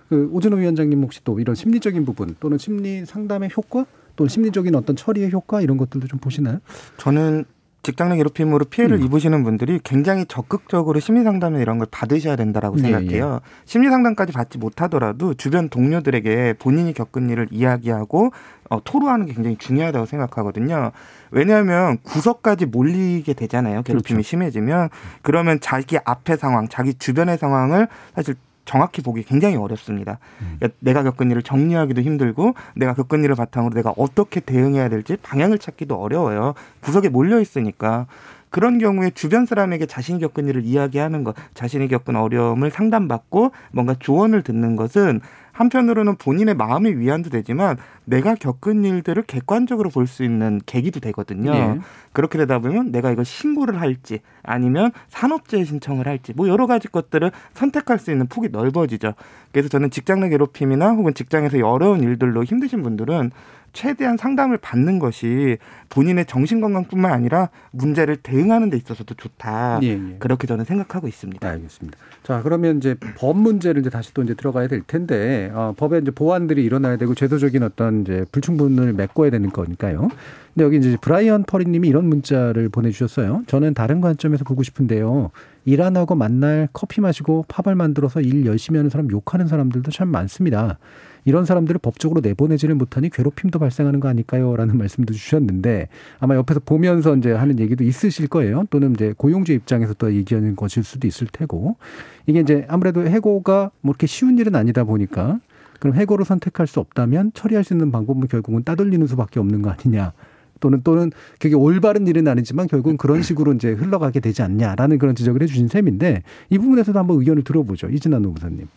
그 오진호 위원장님 혹시 또 이런 심리적인 부분 또는 심리 상담의 효과 또는 심리적인 어떤 처리의 효과 이런 것들도 좀 보시나요? 저는 직장 내 괴롭힘으로 피해를 음. 입으시는 분들이 굉장히 적극적으로 심리 상담이나 이런 걸 받으셔야 된다라고 네, 생각해요. 예. 심리 상담까지 받지 못하더라도 주변 동료들에게 본인이 겪은 일을 이야기하고 어, 토로하는 게 굉장히 중요하다고 생각하거든요. 왜냐하면 구석까지 몰리게 되잖아요. 괴롭힘이 그렇죠. 심해지면 그러면 자기 앞의 상황, 자기 주변의 상황을 사실 정확히 보기 굉장히 어렵습니다. 그러니까 내가 겪은 일을 정리하기도 힘들고 내가 겪은 일을 바탕으로 내가 어떻게 대응해야 될지 방향을 찾기도 어려워요. 구석에 몰려 있으니까. 그런 경우에 주변 사람에게 자신이 겪은 일을 이야기하는 것, 자신이 겪은 어려움을 상담받고 뭔가 조언을 듣는 것은 한편으로는 본인의 마음의 위안도 되지만 내가 겪은 일들을 객관적으로 볼 수 있는 계기도 되거든요. 네. 그렇게 되다 보면 내가 이걸 신고를 할지 아니면 산업재해 신청을 할지 뭐 여러 가지 것들을 선택할 수 있는 폭이 넓어지죠. 그래서 저는 직장 내 괴롭힘이나 혹은 직장에서 어려운 일들로 힘드신 분들은 최대한 상담을 받는 것이 본인의 정신건강뿐만 아니라 문제를 대응하는 데 있어서도 좋다. 예, 예. 그렇게 저는 생각하고 있습니다. 알겠습니다. 자, 그러면 이제 법 문제를 이제 다시 또 이제 들어가야 될 텐데 어, 법에 이제 보완들이 일어나야 되고 제도적인 어떤 이제 불충분을 메꿔야 되는 거니까요. 근데 여기 이제 브라이언 퍼리님이 이런 문자를 보내주셨어요. 저는 다른 관점에서 보고 싶은데요. 일 안 하고 만날 커피 마시고 팝을 만들어서 일 열심히 하는 사람 욕하는 사람들도 참 많습니다. 이런 사람들을 법적으로 내보내지를 못하니 괴롭힘도 발생하는 거 아닐까요? 라는 말씀도 주셨는데 아마 옆에서 보면서 이제 하는 얘기도 있으실 거예요. 또는 이제 고용주 입장에서 또 얘기하는 것일 수도 있을 테고 이게 이제 아무래도 해고가 뭐 이렇게 쉬운 일은 아니다 보니까 그럼 해고로 선택할 수 없다면 처리할 수 있는 방법은 결국은 따돌리는 수밖에 없는 거 아니냐. 또는 또는 그게 올바른 일은 아니지만 결국은 그런 식으로 이제 흘러가게 되지 않냐라는 그런 지적을 해주신 셈인데 이 부분에서도 한번 의견을 들어보죠. 이진아 노무사님.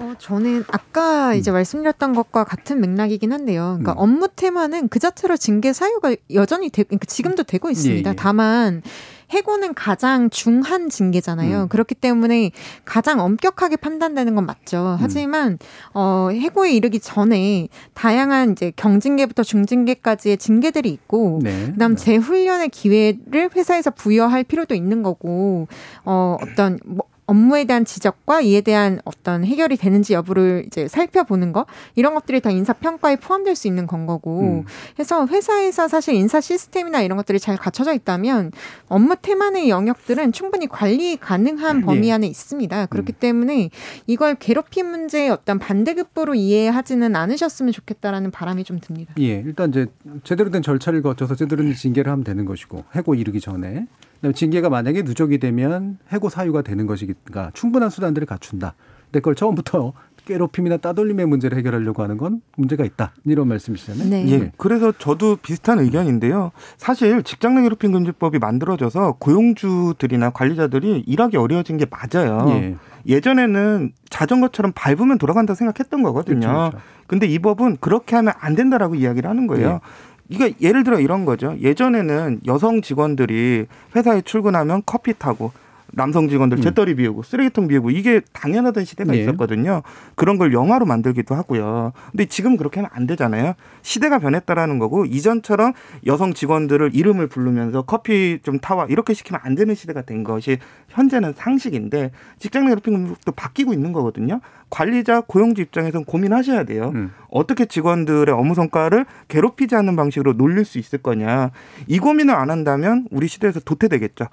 어, 저는 아까 이제 음. 말씀드렸던 것과 같은 맥락이긴 한데요. 그러니까 음. 업무 테마는 그 자체로 징계 사유가 여전히 되, 그러니까 지금도 되고 있습니다. 예, 예. 다만 해고는 가장 중한 징계잖아요. 음. 그렇기 때문에 가장 엄격하게 판단되는 건 맞죠. 하지만 음. 어, 해고에 이르기 전에 다양한 이제 경징계부터 중징계까지의 징계들이 있고 네. 그다음 재훈련의 기회를 회사에서 부여할 필요도 있는 거고 어, 어떤 뭐 업무에 대한 지적과 이에 대한 어떤 해결이 되는지 여부를 이제 살펴보는 것, 이런 것들이 다 인사평가에 포함될 수 있는 건 거고, 그래서 음. 회사에서 사실 인사 시스템이나 이런 것들이 잘 갖춰져 있다면 업무 태만의 영역들은 충분히 관리 가능한 네. 범위 안에 있습니다. 그렇기 음. 때문에 이걸 괴롭힘 문제의 어떤 반대급부로 이해하지는 않으셨으면 좋겠다라는 바람이 좀 듭니다. 예, 일단 이제 제대로 된 절차를 거쳐서 제대로 된 징계를 하면 되는 것이고, 해고 이르기 전에 징계가 만약에 누적이 되면 해고 사유가 되는 것이니까 충분한 수단들을 갖춘다. 근데 그걸 처음부터 괴롭힘이나 따돌림의 문제를 해결하려고 하는 건 문제가 있다. 이런 말씀이시잖아요. 네. 예, 그래서 저도 비슷한 의견인데요. 사실 직장 내 괴롭힘 금지법이 만들어져서 고용주들이나 관리자들이 일하기 어려워진 게 맞아요. 예. 예전에는 자전거처럼 밟으면 돌아간다 생각했던 거거든요. 그렇죠, 그렇죠. 근데 이 법은 그렇게 하면 안 된다라고 이야기를 하는 거예요. 예. 이게 예를 들어 이런 거죠. 예전에는 여성 직원들이 회사에 출근하면 커피 타고, 남성 직원들 재떨이 비우고 쓰레기통 비우고, 이게 당연하던 시대가 네. 있었거든요. 그런 걸 영화로 만들기도 하고요. 근데 지금 그렇게 하면 안 되잖아요. 시대가 변했다라는 거고, 이전처럼 여성 직원들을 이름을 부르면서 커피 좀 타와 이렇게 시키면 안 되는 시대가 된 것이 현재는 상식인데, 직장 내 괴롭힘 금지법도 바뀌고 있는 거거든요. 관리자, 고용주 입장에서는 고민하셔야 돼요. 음. 어떻게 직원들의 업무 성과를 괴롭히지 않는 방식으로 놀릴 수 있을 거냐. 이 고민을 안 한다면 우리 시대에서 도태되겠죠.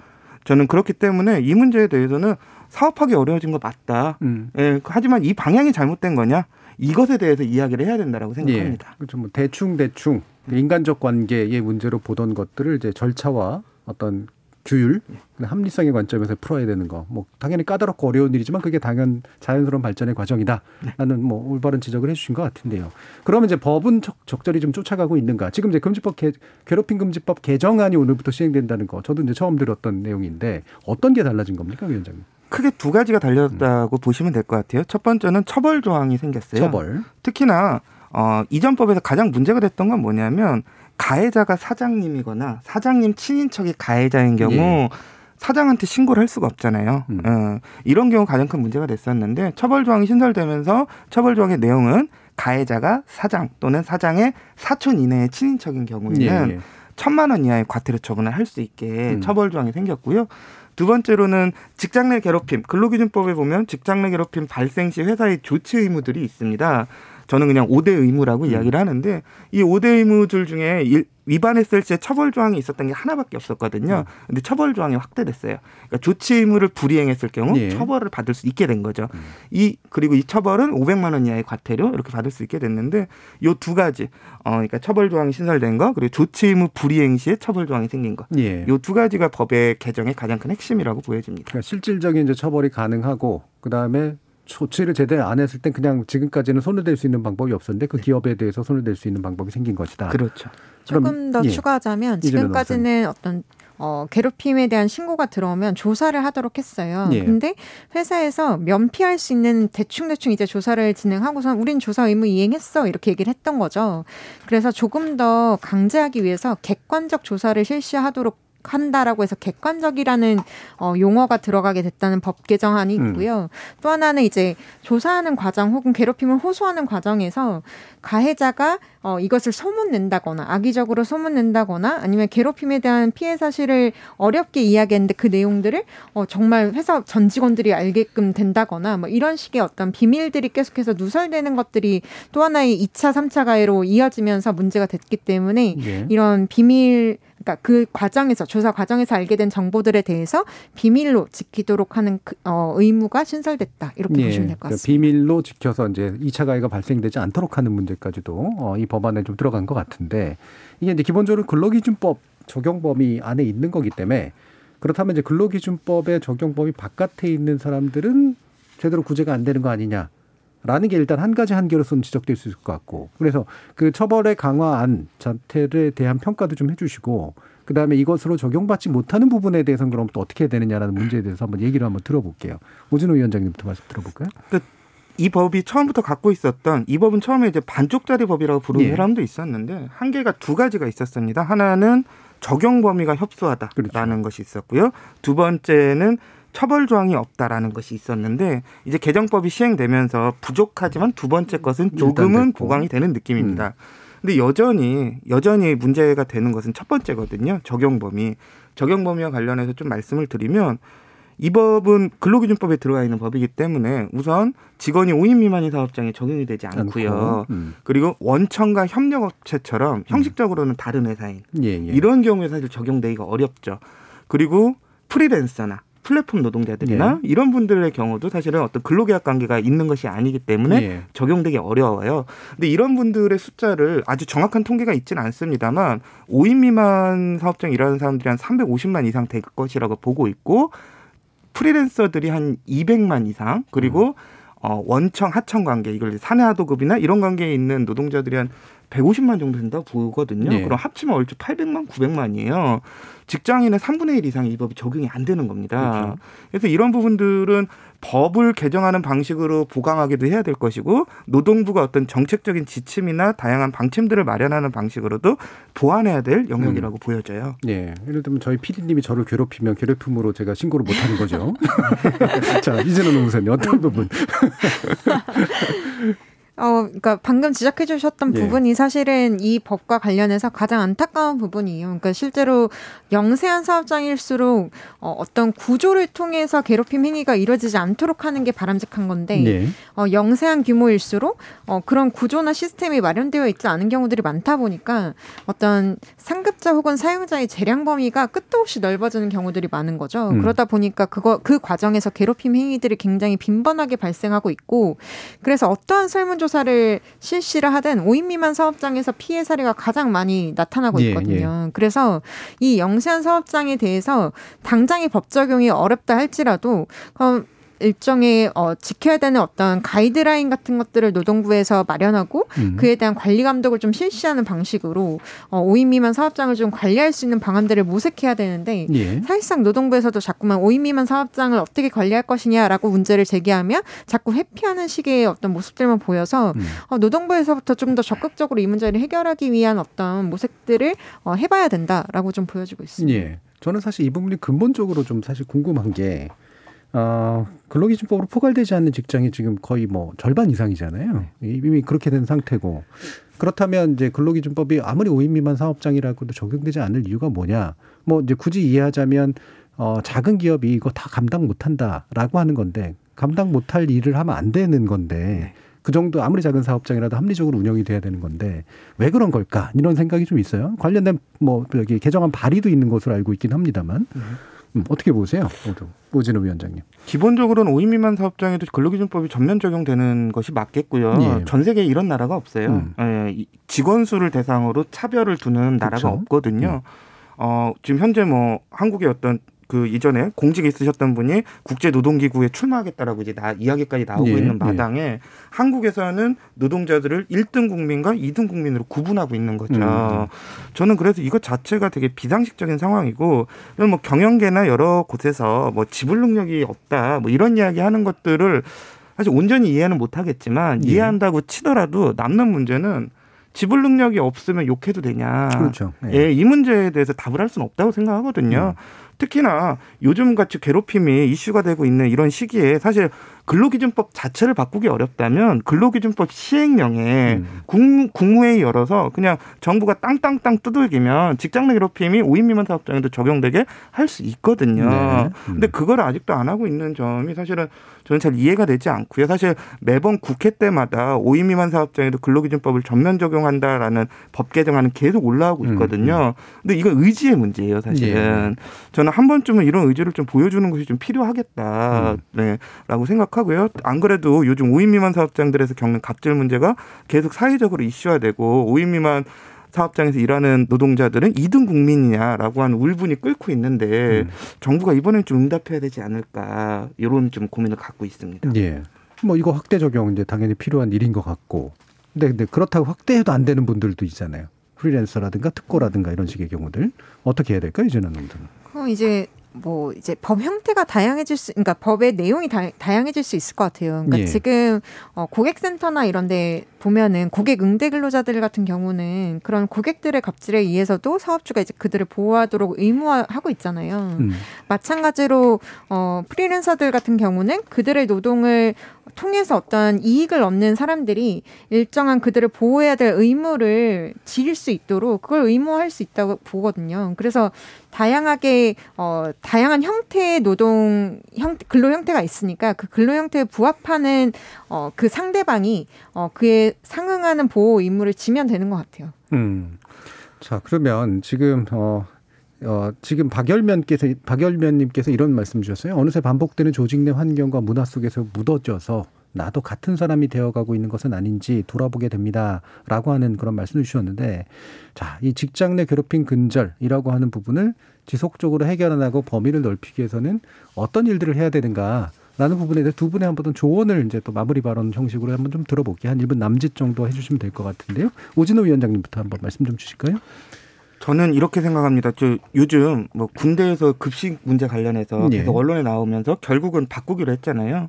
저는 그렇기 때문에 이 문제에 대해서는 사업하기 어려워진 거 맞다. 음. 예, 하지만 이 방향이 잘못된 거냐, 이것에 대해서 이야기를 해야 된다라고 생각합니다. 예, 그렇죠. 뭐 대충 대충 인간적 관계의 문제로 보던 것들을 이제 절차와 어떤 규율, 합리성의 관점에서 풀어야 되는 거. 뭐 당연히 까다롭고 어려운 일이지만 그게 당연 자연스러운 발전의 과정이다. 라는 네. 뭐 올바른 지적을 해주신 것 같은데요. 그러면 이제 법은 적절히 좀 쫓아가고 있는가? 지금 이제 금지법 개, 괴롭힘 금지법 개정안이 오늘부터 시행된다는 거. 저도 이제 처음 들었던 내용인데 어떤 게 달라진 겁니까, 위원장님? 크게 두 가지가 달렸다고 음. 보시면 될 것 같아요. 첫 번째는 처벌 조항이 생겼어요. 처벌. 특히나 어, 이전 법에서 가장 문제가 됐던 건 뭐냐면, 가해자가 사장님이거나 사장님 친인척이 가해자인 경우 예. 사장한테 신고를 할 수가 없잖아요. 음. 어, 이런 경우 가장 큰 문제가 됐었는데, 처벌 조항이 신설되면서 처벌 조항의 내용은 가해자가 사장 또는 사장의 사촌 이내의 친인척인 경우에는 예. 천만 원 이하의 과태료 처분을 할 수 있게 음. 처벌 조항이 생겼고요. 두 번째로는 직장 내 괴롭힘, 근로기준법에 보면 직장 내 괴롭힘 발생 시 회사의 조치 의무들이 있습니다. 저는 그냥 오 대 의무라고 음. 이야기를 하는데, 이 오 대 의무들 중에 일, 위반했을 때 처벌 조항이 있었던 게 하나밖에 없었거든요. 그런데 음. 처벌 조항이 확대됐어요. 그러니까 조치 의무를 불이행했을 경우 예. 처벌을 받을 수 있게 된 거죠. 음. 이 그리고 이 처벌은 오백만 원 이하의 과태료 이렇게 받을 수 있게 됐는데, 이 두 가지, 어, 그러니까 처벌 조항이 신설된 거, 그리고 조치 의무 불이행 시에 처벌 조항이 생긴 거, 예. 이 두 가지가 법의 개정의 가장 큰 핵심이라고 보여집니다. 그러니까 실질적인 이제 처벌이 가능하고, 그 다음에 조치를 제대로 안 했을 땐 그냥 지금까지는 손을 댈 수 있는 방법이 없었는데 그 기업에 대해서 손을 댈 수 있는 방법이 생긴 것이다. 그렇죠. 조금 그럼, 더 예. 추가하자면, 지금까지는 어떤 어, 괴롭힘에 대한 신고가 들어오면 조사를 하도록 했어요. 그런데 예. 회사에서 면피할 수 있는 대충대충 이제 조사를 진행하고서 우린 조사 의무 이행했어 이렇게 얘기를 했던 거죠. 그래서 조금 더 강제하기 위해서 객관적 조사를 실시하도록 한다라고 해서 객관적이라는 어, 용어가 들어가게 됐다는 법 개정안이 있고요. 음. 또 하나는 이제 조사하는 과정 혹은 괴롭힘을 호소하는 과정에서 가해자가 어, 이것을 소문낸다거나 악의적으로 소문낸다거나 아니면 괴롭힘에 대한 피해 사실을 어렵게 이야기했는데 그 내용들을 어, 정말 회사 전 직원들이 알게끔 된다거나 뭐 이런 식의 어떤 비밀들이 계속해서 누설되는 것들이 또 하나의 이 차, 삼 차 가해로 이어지면서 문제가 됐기 때문에 예. 이런 비밀, 그러니까 그 과정에서 조사 과정에서 알게 된 정보들에 대해서 비밀로 지키도록 하는 그, 어, 의무가 신설됐다. 이렇게 예, 보시면 될 것 같습니다. 비밀로 지켜서 이제 이 차 가해가 발생되지 않도록 하는 문제까지도 어, 이 법안에 좀 들어간 것 같은데, 이게 이제 기본적으로 근로기준법 적용 범위 안에 있는 거기 때문에, 그렇다면 이제 근로기준법의 적용 범위 바깥에 있는 사람들은 제대로 구제가 안 되는 거 아니냐라는 게 일단 한 가지 한계로서는 지적될 수 있을 것 같고, 그래서 그 처벌의 강화안 자체에 대한 평가도 좀 해주시고, 그다음에 이것으로 적용받지 못하는 부분에 대해서는 그럼 또 어떻게 해야 되느냐라는 문제에 대해서 한번 얘기를 한번 들어볼게요. 오진호 위원장님부터 말씀 들어볼까요? 끝. 이 법이 처음부터 갖고 있었던, 이 법은 처음에 이제 반쪽짜리 법이라고 부르는 예. 사람도 있었는데, 한계가 두 가지가 있었습니다. 하나는 적용 범위가 협소하다라는 그렇죠. 것이 있었고요. 두 번째는 처벌 조항이 없다라는 것이 있었는데, 이제 개정법이 시행되면서 부족하지만 두 번째 것은 조금은 보강이 되는 느낌입니다. 음. 근데 여전히 여전히 문제가 되는 것은 첫 번째거든요. 적용 범위. 적용 범위와 관련해서 좀 말씀을 드리면, 이 법은 근로기준법에 들어가 있는 법이기 때문에 우선 직원이 오 인 미만인 사업장에 적용이 되지 않고요. 음. 그리고 원청과 협력업체처럼 형식적으로는 다른 회사인 예, 예. 이런 경우에 사실 적용되기가 어렵죠. 그리고 프리랜서나 플랫폼 노동자들이나 예. 이런 분들의 경우도 사실은 어떤 근로계약 관계가 있는 것이 아니기 때문에 예. 적용되기 어려워요. 근데 이런 분들의 숫자를 아주 정확한 통계가 있지는 않습니다만 오 인 미만 사업장 일하는 사람들이 한 삼백오십만 이상 될 것이라고 보고 있고 프리랜서들이 한 이백만 이상 그리고 음. 어, 원청 하청 관계 이걸 사내하도급이나 이런 관계에 있는 노동자들이 한 백오십만 정도 된다고 보거든요. 네. 그럼 합치면 얼추 팔백만 구백만이에요. 직장인의 삼분의 일 이상 이 법이 적용이 안 되는 겁니다. 그렇죠. 그래서 이런 부분들은 법을 개정하는 방식으로 보강하기도 해야 될 것이고 노동부가 어떤 정책적인 지침이나 다양한 방침들을 마련하는 방식으로도 보완해야 될 영역이라고 음. 보여져요. 네, 예를 들면 저희 피디님이 저를 괴롭히면 괴롭힘으로 제가 신고를 못하는 거죠. 자, 이진아 노무사님 어떤 부분? 어, 그러니까 방금 지적해 주셨던 예. 부분이 사실은 이 법과 관련해서 가장 안타까운 부분이에요. 그러니까 실제로 영세한 사업장일수록 어, 어떤 구조를 통해서 괴롭힘 행위가 이루어지지 않도록 하는 게 바람직한 건데 예. 어, 영세한 규모일수록 어, 그런 구조나 시스템이 마련되어 있지 않은 경우들이 많다 보니까 어떤 상급자 혹은 사용자의 재량 범위가 끝도 없이 넓어지는 경우들이 많은 거죠. 음. 그러다 보니까 그거, 그 과정에서 괴롭힘 행위들이 굉장히 빈번하게 발생하고 있고 그래서 어떠한 설문 조사를 실시를 하든 오 인 미만 사업장에서 피해 사례가 가장 많이 나타나고 있거든요. 예, 예. 그래서 이 영세한 사업장에 대해서 당장의 법 적용이 어렵다 할지라도 그럼 일정의 어, 지켜야 되는 어떤 가이드라인 같은 것들을 노동부에서 마련하고 음. 그에 대한 관리 감독을 좀 실시하는 방식으로 어, 오 인 미만 사업장을 좀 관리할 수 있는 방안들을 모색해야 되는데 예. 사실상 노동부에서도 자꾸만 오 인 미만 사업장을 어떻게 관리할 것이냐라고 문제를 제기하면 자꾸 회피하는 식의 어떤 모습들만 보여서 음. 어, 노동부에서부터 좀 더 적극적으로 이 문제를 해결하기 위한 어떤 모색들을 어, 해봐야 된다라고 좀 보여지고 있습니다. 예. 저는 사실 이 부분이 근본적으로 좀 사실 궁금한 게 어, 근로기준법으로 포괄되지 않는 직장이 지금 거의 뭐 절반 이상이잖아요. 이미 그렇게 된 상태고. 그렇다면 이제 근로기준법이 아무리 오 인 미만 사업장이라고도 적용되지 않을 이유가 뭐냐. 뭐 이제 굳이 이해하자면, 어, 작은 기업이 이거 다 감당 못 한다라고 하는 건데, 감당 못할 일을 하면 안 되는 건데, 그 정도 아무리 작은 사업장이라도 합리적으로 운영이 돼야 되는 건데, 왜 그런 걸까? 이런 생각이 좀 있어요. 관련된 뭐, 여기 개정안 발의도 있는 것으로 알고 있긴 합니다만. 네. 음, 어떻게 보세요? 오진호 위원장님. 기본적으로는 오 인 미만 사업장에도 근로기준법이 전면 적용되는 것이 맞겠고요. 예. 전 세계에 이런 나라가 없어요. 음. 예, 직원 수를 대상으로 차별을 두는 나라가 그쵸? 없거든요. 음. 어, 지금 현재 뭐 한국의 어떤 그 이전에 공직에 있으셨던 분이 국제노동기구에 출마하겠다라고 이제 나, 이야기까지 나오고 예, 있는 마당에 예. 한국에서는 노동자들을 일 등 국민과 이 등 국민으로 구분하고 있는 거죠. 음. 저는 그래서 이것 자체가 되게 비상식적인 상황이고 뭐 경영계나 여러 곳에서 뭐 지불 능력이 없다 뭐 이런 이야기하는 것들을 사실 온전히 이해는 못하겠지만 예. 이해한다고 치더라도 남는 문제는 지불 능력이 없으면 욕해도 되냐. 그렇죠. 예. 예, 이 문제에 대해서 답을 할 수는 없다고 생각하거든요. 음. 특히나 요즘같이 괴롭힘이 이슈가 되고 있는 이런 시기에 사실 근로기준법 자체를 바꾸기 어렵다면 근로기준법 시행령에 음. 국무, 국무회의 열어서 그냥 정부가 땅땅땅 두들기면 직장 내 괴롭힘이 오 인 미만 사업장에도 적용되게 할 수 있거든요. 네. 음. 근데 그걸 아직도 안 하고 있는 점이 사실은 저는 잘 이해가 되지 않고요. 사실 매번 국회 때마다 오 인 미만 사업장에도 근로기준법을 전면 적용한다라는 법 개정안은 계속 올라오고 있거든요. 음. 근데 이건 의지의 문제예요, 사실은. 예. 저는 한 번쯤은 이런 의지를 좀 보여주는 것이 좀 필요하겠다라고 음. 네, 생각하고요. 안 그래도 요즘 오 인 미만 사업장들에서 겪는 갑질 문제가 계속 사회적으로 이슈화되고 오 인 미만 사업장에서 일하는 노동자들은 이 등 국민이냐라고 하는 울분이 끓고 있는데 음. 정부가 이번엔 좀 응답해야 되지 않을까 이런 좀 고민을 갖고 있습니다. 예. 뭐 이거 확대 적용 이제 당연히 필요한 일인 것 같고, 근데, 근데 그렇다고 확대해도 안 되는 분들도 있잖아요. 프리랜서라든가 특고라든가 이런 식의 경우들 어떻게 해야 될까요, 이제는? 그럼 이제. 뭐 이제 법 형태가 다양해질 수, 그러니까 법의 내용이 다, 다양해질 수 있을 것 같아요. 그러니까 예. 지금 어, 고객센터나 이런데 보면은 고객 응대 근로자들 같은 경우는 그런 고객들의 갑질에 의해서도 사업주가 이제 그들을 보호하도록 의무화하고 있잖아요. 음. 마찬가지로 어, 프리랜서들 같은 경우는 그들의 노동을 통해서 어떤 이익을 얻는 사람들이 일정한 그들을 보호해야 될 의무를 지킬 수 있도록 그걸 의무화할 수 있다고 보거든요. 그래서 다양하게 어, 다양한 형태의 노동 형태, 근로 형태가 있으니까 그 근로 형태에 부합하는 어, 그 상대방이 어, 그에 상응하는 보호 의무를 지면 되는 것 같아요. 음, 자 그러면 지금 어. 어, 지금 박열면께서, 박열면님께서 이런 말씀 주셨어요. 어느새 반복되는 조직 내 환경과 문화 속에서 묻어져서 나도 같은 사람이 되어가고 있는 것은 아닌지 돌아보게 됩니다. 라고 하는 그런 말씀을 주셨는데, 자, 이 직장 내 괴롭힘 근절이라고 하는 부분을 지속적으로 해결하고 범위를 넓히기 위해서는 어떤 일들을 해야 되는가? 라는 부분에 대해서 두 분의 한번 조언을 이제 또 마무리 발언 형식으로 한번 좀 들어볼게요. 한 일 분 남짓 정도 해주시면 될 것 같은데요. 오진호 위원장님부터 한번 말씀 좀 주실까요? 저는 이렇게 생각합니다. 저 요즘 뭐 군대에서 급식 문제 관련해서 예. 계속 언론에 나오면서 결국은 바꾸기로 했잖아요.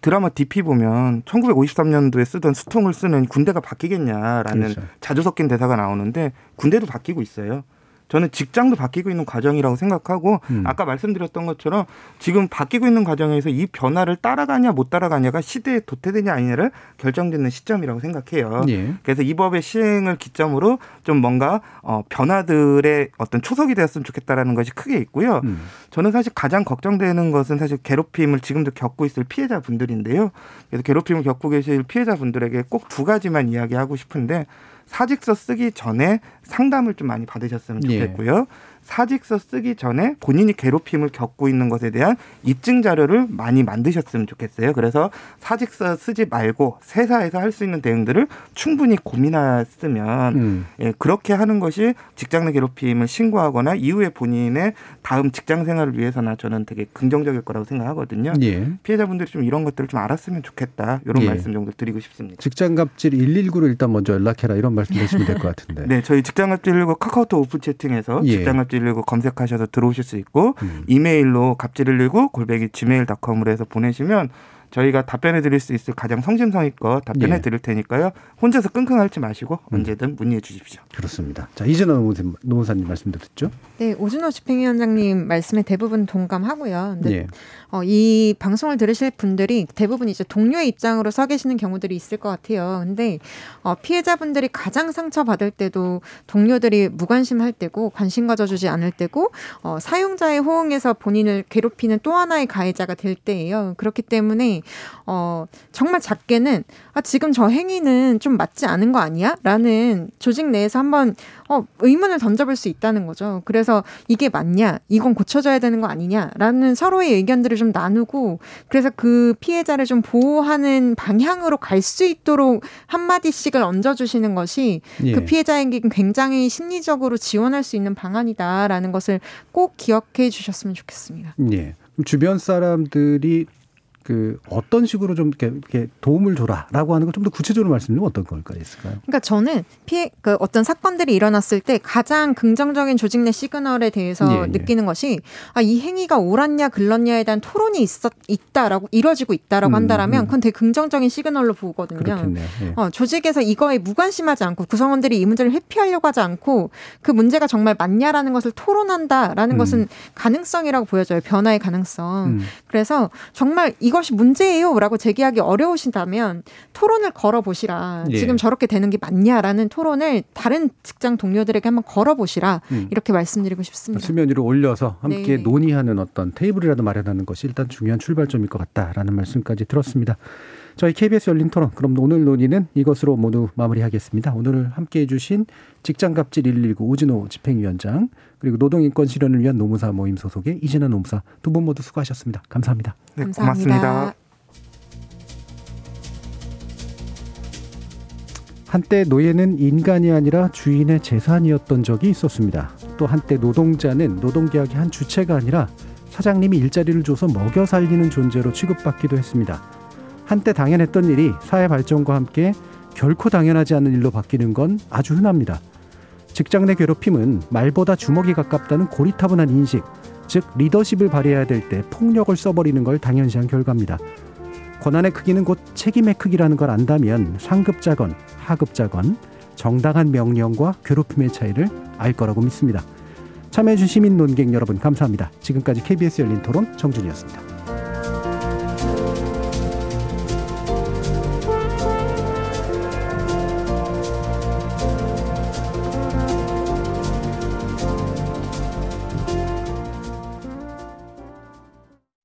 드라마 디피 보면 천구백오십삼 년도에 쓰던 수통을 쓰는 군대가 바뀌겠냐라는 그렇죠. 자주 섞인 대사가 나오는데 군대도 바뀌고 있어요. 저는 직장도 바뀌고 있는 과정이라고 생각하고 음. 아까 말씀드렸던 것처럼 지금 바뀌고 있는 과정에서 이 변화를 따라가냐 못 따라가냐가 시대에 도태되냐 아니냐를 결정짓는 시점이라고 생각해요. 예. 그래서 이 법의 시행을 기점으로 좀 뭔가 어, 변화들의 어떤 초석이 되었으면 좋겠다라는 것이 크게 있고요. 음. 저는 사실 가장 걱정되는 것은 사실 괴롭힘을 지금도 겪고 있을 피해자분들인데요. 그래서 괴롭힘을 겪고 계실 피해자분들에게 꼭 두 가지만 이야기하고 싶은데 사직서 쓰기 전에 상담을 좀 많이 받으셨으면 좋겠고요. 예. 사직서 쓰기 전에 본인이 괴롭힘을 겪고 있는 것에 대한 입증 자료를 많이 만드셨으면 좋겠어요. 그래서 사직서 쓰지 말고 세사에서 할 수 있는 대응들을 충분히 고민했으면 음. 예, 그렇게 하는 것이 직장 내 괴롭힘을 신고하거나 이후에 본인의 다음 직장 생활을 위해서나 저는 되게 긍정적일 거라고 생각하거든요. 예. 피해자분들이 좀 이런 것들을 좀 알았으면 좋겠다. 이런 예. 말씀 정도 드리고 싶습니다. 직장갑질 일일구로 일단 먼저 연락해라. 이런 말씀 드시면 될 것 같은데. 네, 저희 직장갑질 일일구 카카오톡 오픈 채팅에서 예. 직장갑질 일일구 검색하셔서 들어오실 수 있고 음. 이메일로 갑질 일일구 골뱅이 지메일 닷컴으로 해서 보내시면 저희가 답변해 드릴 수 있을 가장 성심성의껏 답변해 예. 드릴 테니까요. 혼자서 끙끙 앓지 마시고 언제든 음. 문의해 주십시오. 그렇습니다. 자, 이진아 노무사님 말씀도 듣죠? 네, 오준호 집행위원장님 말씀에 대부분 동감하고요. 근데 예. 어, 이 방송을 들으실 분들이 대부분 이제 동료의 입장으로 서 계시는 경우들이 있을 것 같아요. 근데 어, 피해자분들이 가장 상처받을 때도 동료들이 무관심할 때고 관심 가져주지 않을 때고 어, 사용자의 호응에서 본인을 괴롭히는 또 하나의 가해자가 될 때예요. 그렇기 때문에 어, 정말 작게는 아, 지금 저 행위는 좀 맞지 않은 거 아니야? 라는 조직 내에서 한번 어, 의문을 던져볼 수 있다는 거죠. 그래서 이게 맞냐? 이건 고쳐져야 되는 거 아니냐? 라는 서로의 의견들을 좀 나누고 그래서 그 피해자를 좀 보호하는 방향으로 갈 수 있도록 한마디씩을 얹어주시는 것이 예. 그 피해자에게 굉장히 심리적으로 지원할 수 있는 방안이다라는 것을 꼭 기억해 주셨으면 좋겠습니다. 예. 그럼 주변 사람들이 그 어떤 식으로 좀 이렇게, 이렇게 도움을 줘라라고 하는 걸 좀 더 구체적으로 말씀드리면 어떤 걸까 있을까요? 그러니까 저는 피해 그 어떤 사건들이 일어났을 때 가장 긍정적인 조직 내 시그널에 대해서 예, 느끼는 예. 것이 아, 이 행위가 옳았냐 글렀냐에 대한 토론이 있었 있다라고 이루어지고 있다라고 음, 한다라면 음. 그건 되게 긍정적인 시그널로 보거든요. 그렇겠네요. 예. 어, 조직에서 이거에 무관심하지 않고 구성원들이 이 문제를 회피하려고 하지 않고 그 문제가 정말 맞냐라는 것을 토론한다라는 음. 것은 가능성이라고 보여져요. 변화의 가능성. 음. 그래서 정말 이거 이것이 문제예요라고 제기하기 어려우신다면 토론을 걸어보시라. 예. 지금 저렇게 되는 게 맞냐라는 토론을 다른 직장 동료들에게 한번 걸어보시라. 음. 이렇게 말씀드리고 싶습니다. 수면 위로 올려서 함께 네. 논의하는 어떤 테이블이라도 마련하는 것이 일단 중요한 출발점일 것 같다라는 말씀까지 들었습니다. 저희 케이비에스 열린 토론 그럼 오늘 논의는 이것으로 모두 마무리하겠습니다. 오늘 함께해 주신 직장갑질 일일구 오진호 집행위원장 그리고 노동인권 실현을 위한 노무사 모임 소속의 이진아 노무사 두 분 모두 수고하셨습니다. 감사합니다. 네, 고맙습니다. 한때 노예는 인간이 아니라 주인의 재산이었던 적이 있었습니다. 또 한때 노동자는 노동계약의 한 주체가 아니라 사장님이 일자리를 줘서 먹여 살리는 존재로 취급받기도 했습니다. 한때 당연했던 일이 사회 발전과 함께 결코 당연하지 않은 일로 바뀌는 건 아주 흔합니다. 직장 내 괴롭힘은 말보다 주먹이 가깝다는 고리타분한 인식, 즉 리더십을 발휘해야 될 때 폭력을 써버리는 걸 당연시한 결과입니다. 권한의 크기는 곧 책임의 크기라는 걸 안다면 상급자건 하급자건 정당한 명령과 괴롭힘의 차이를 알 거라고 믿습니다. 참여해주신 시민 논객 여러분 감사합니다. 지금까지 케이비에스 열린 토론 정준이었습니다.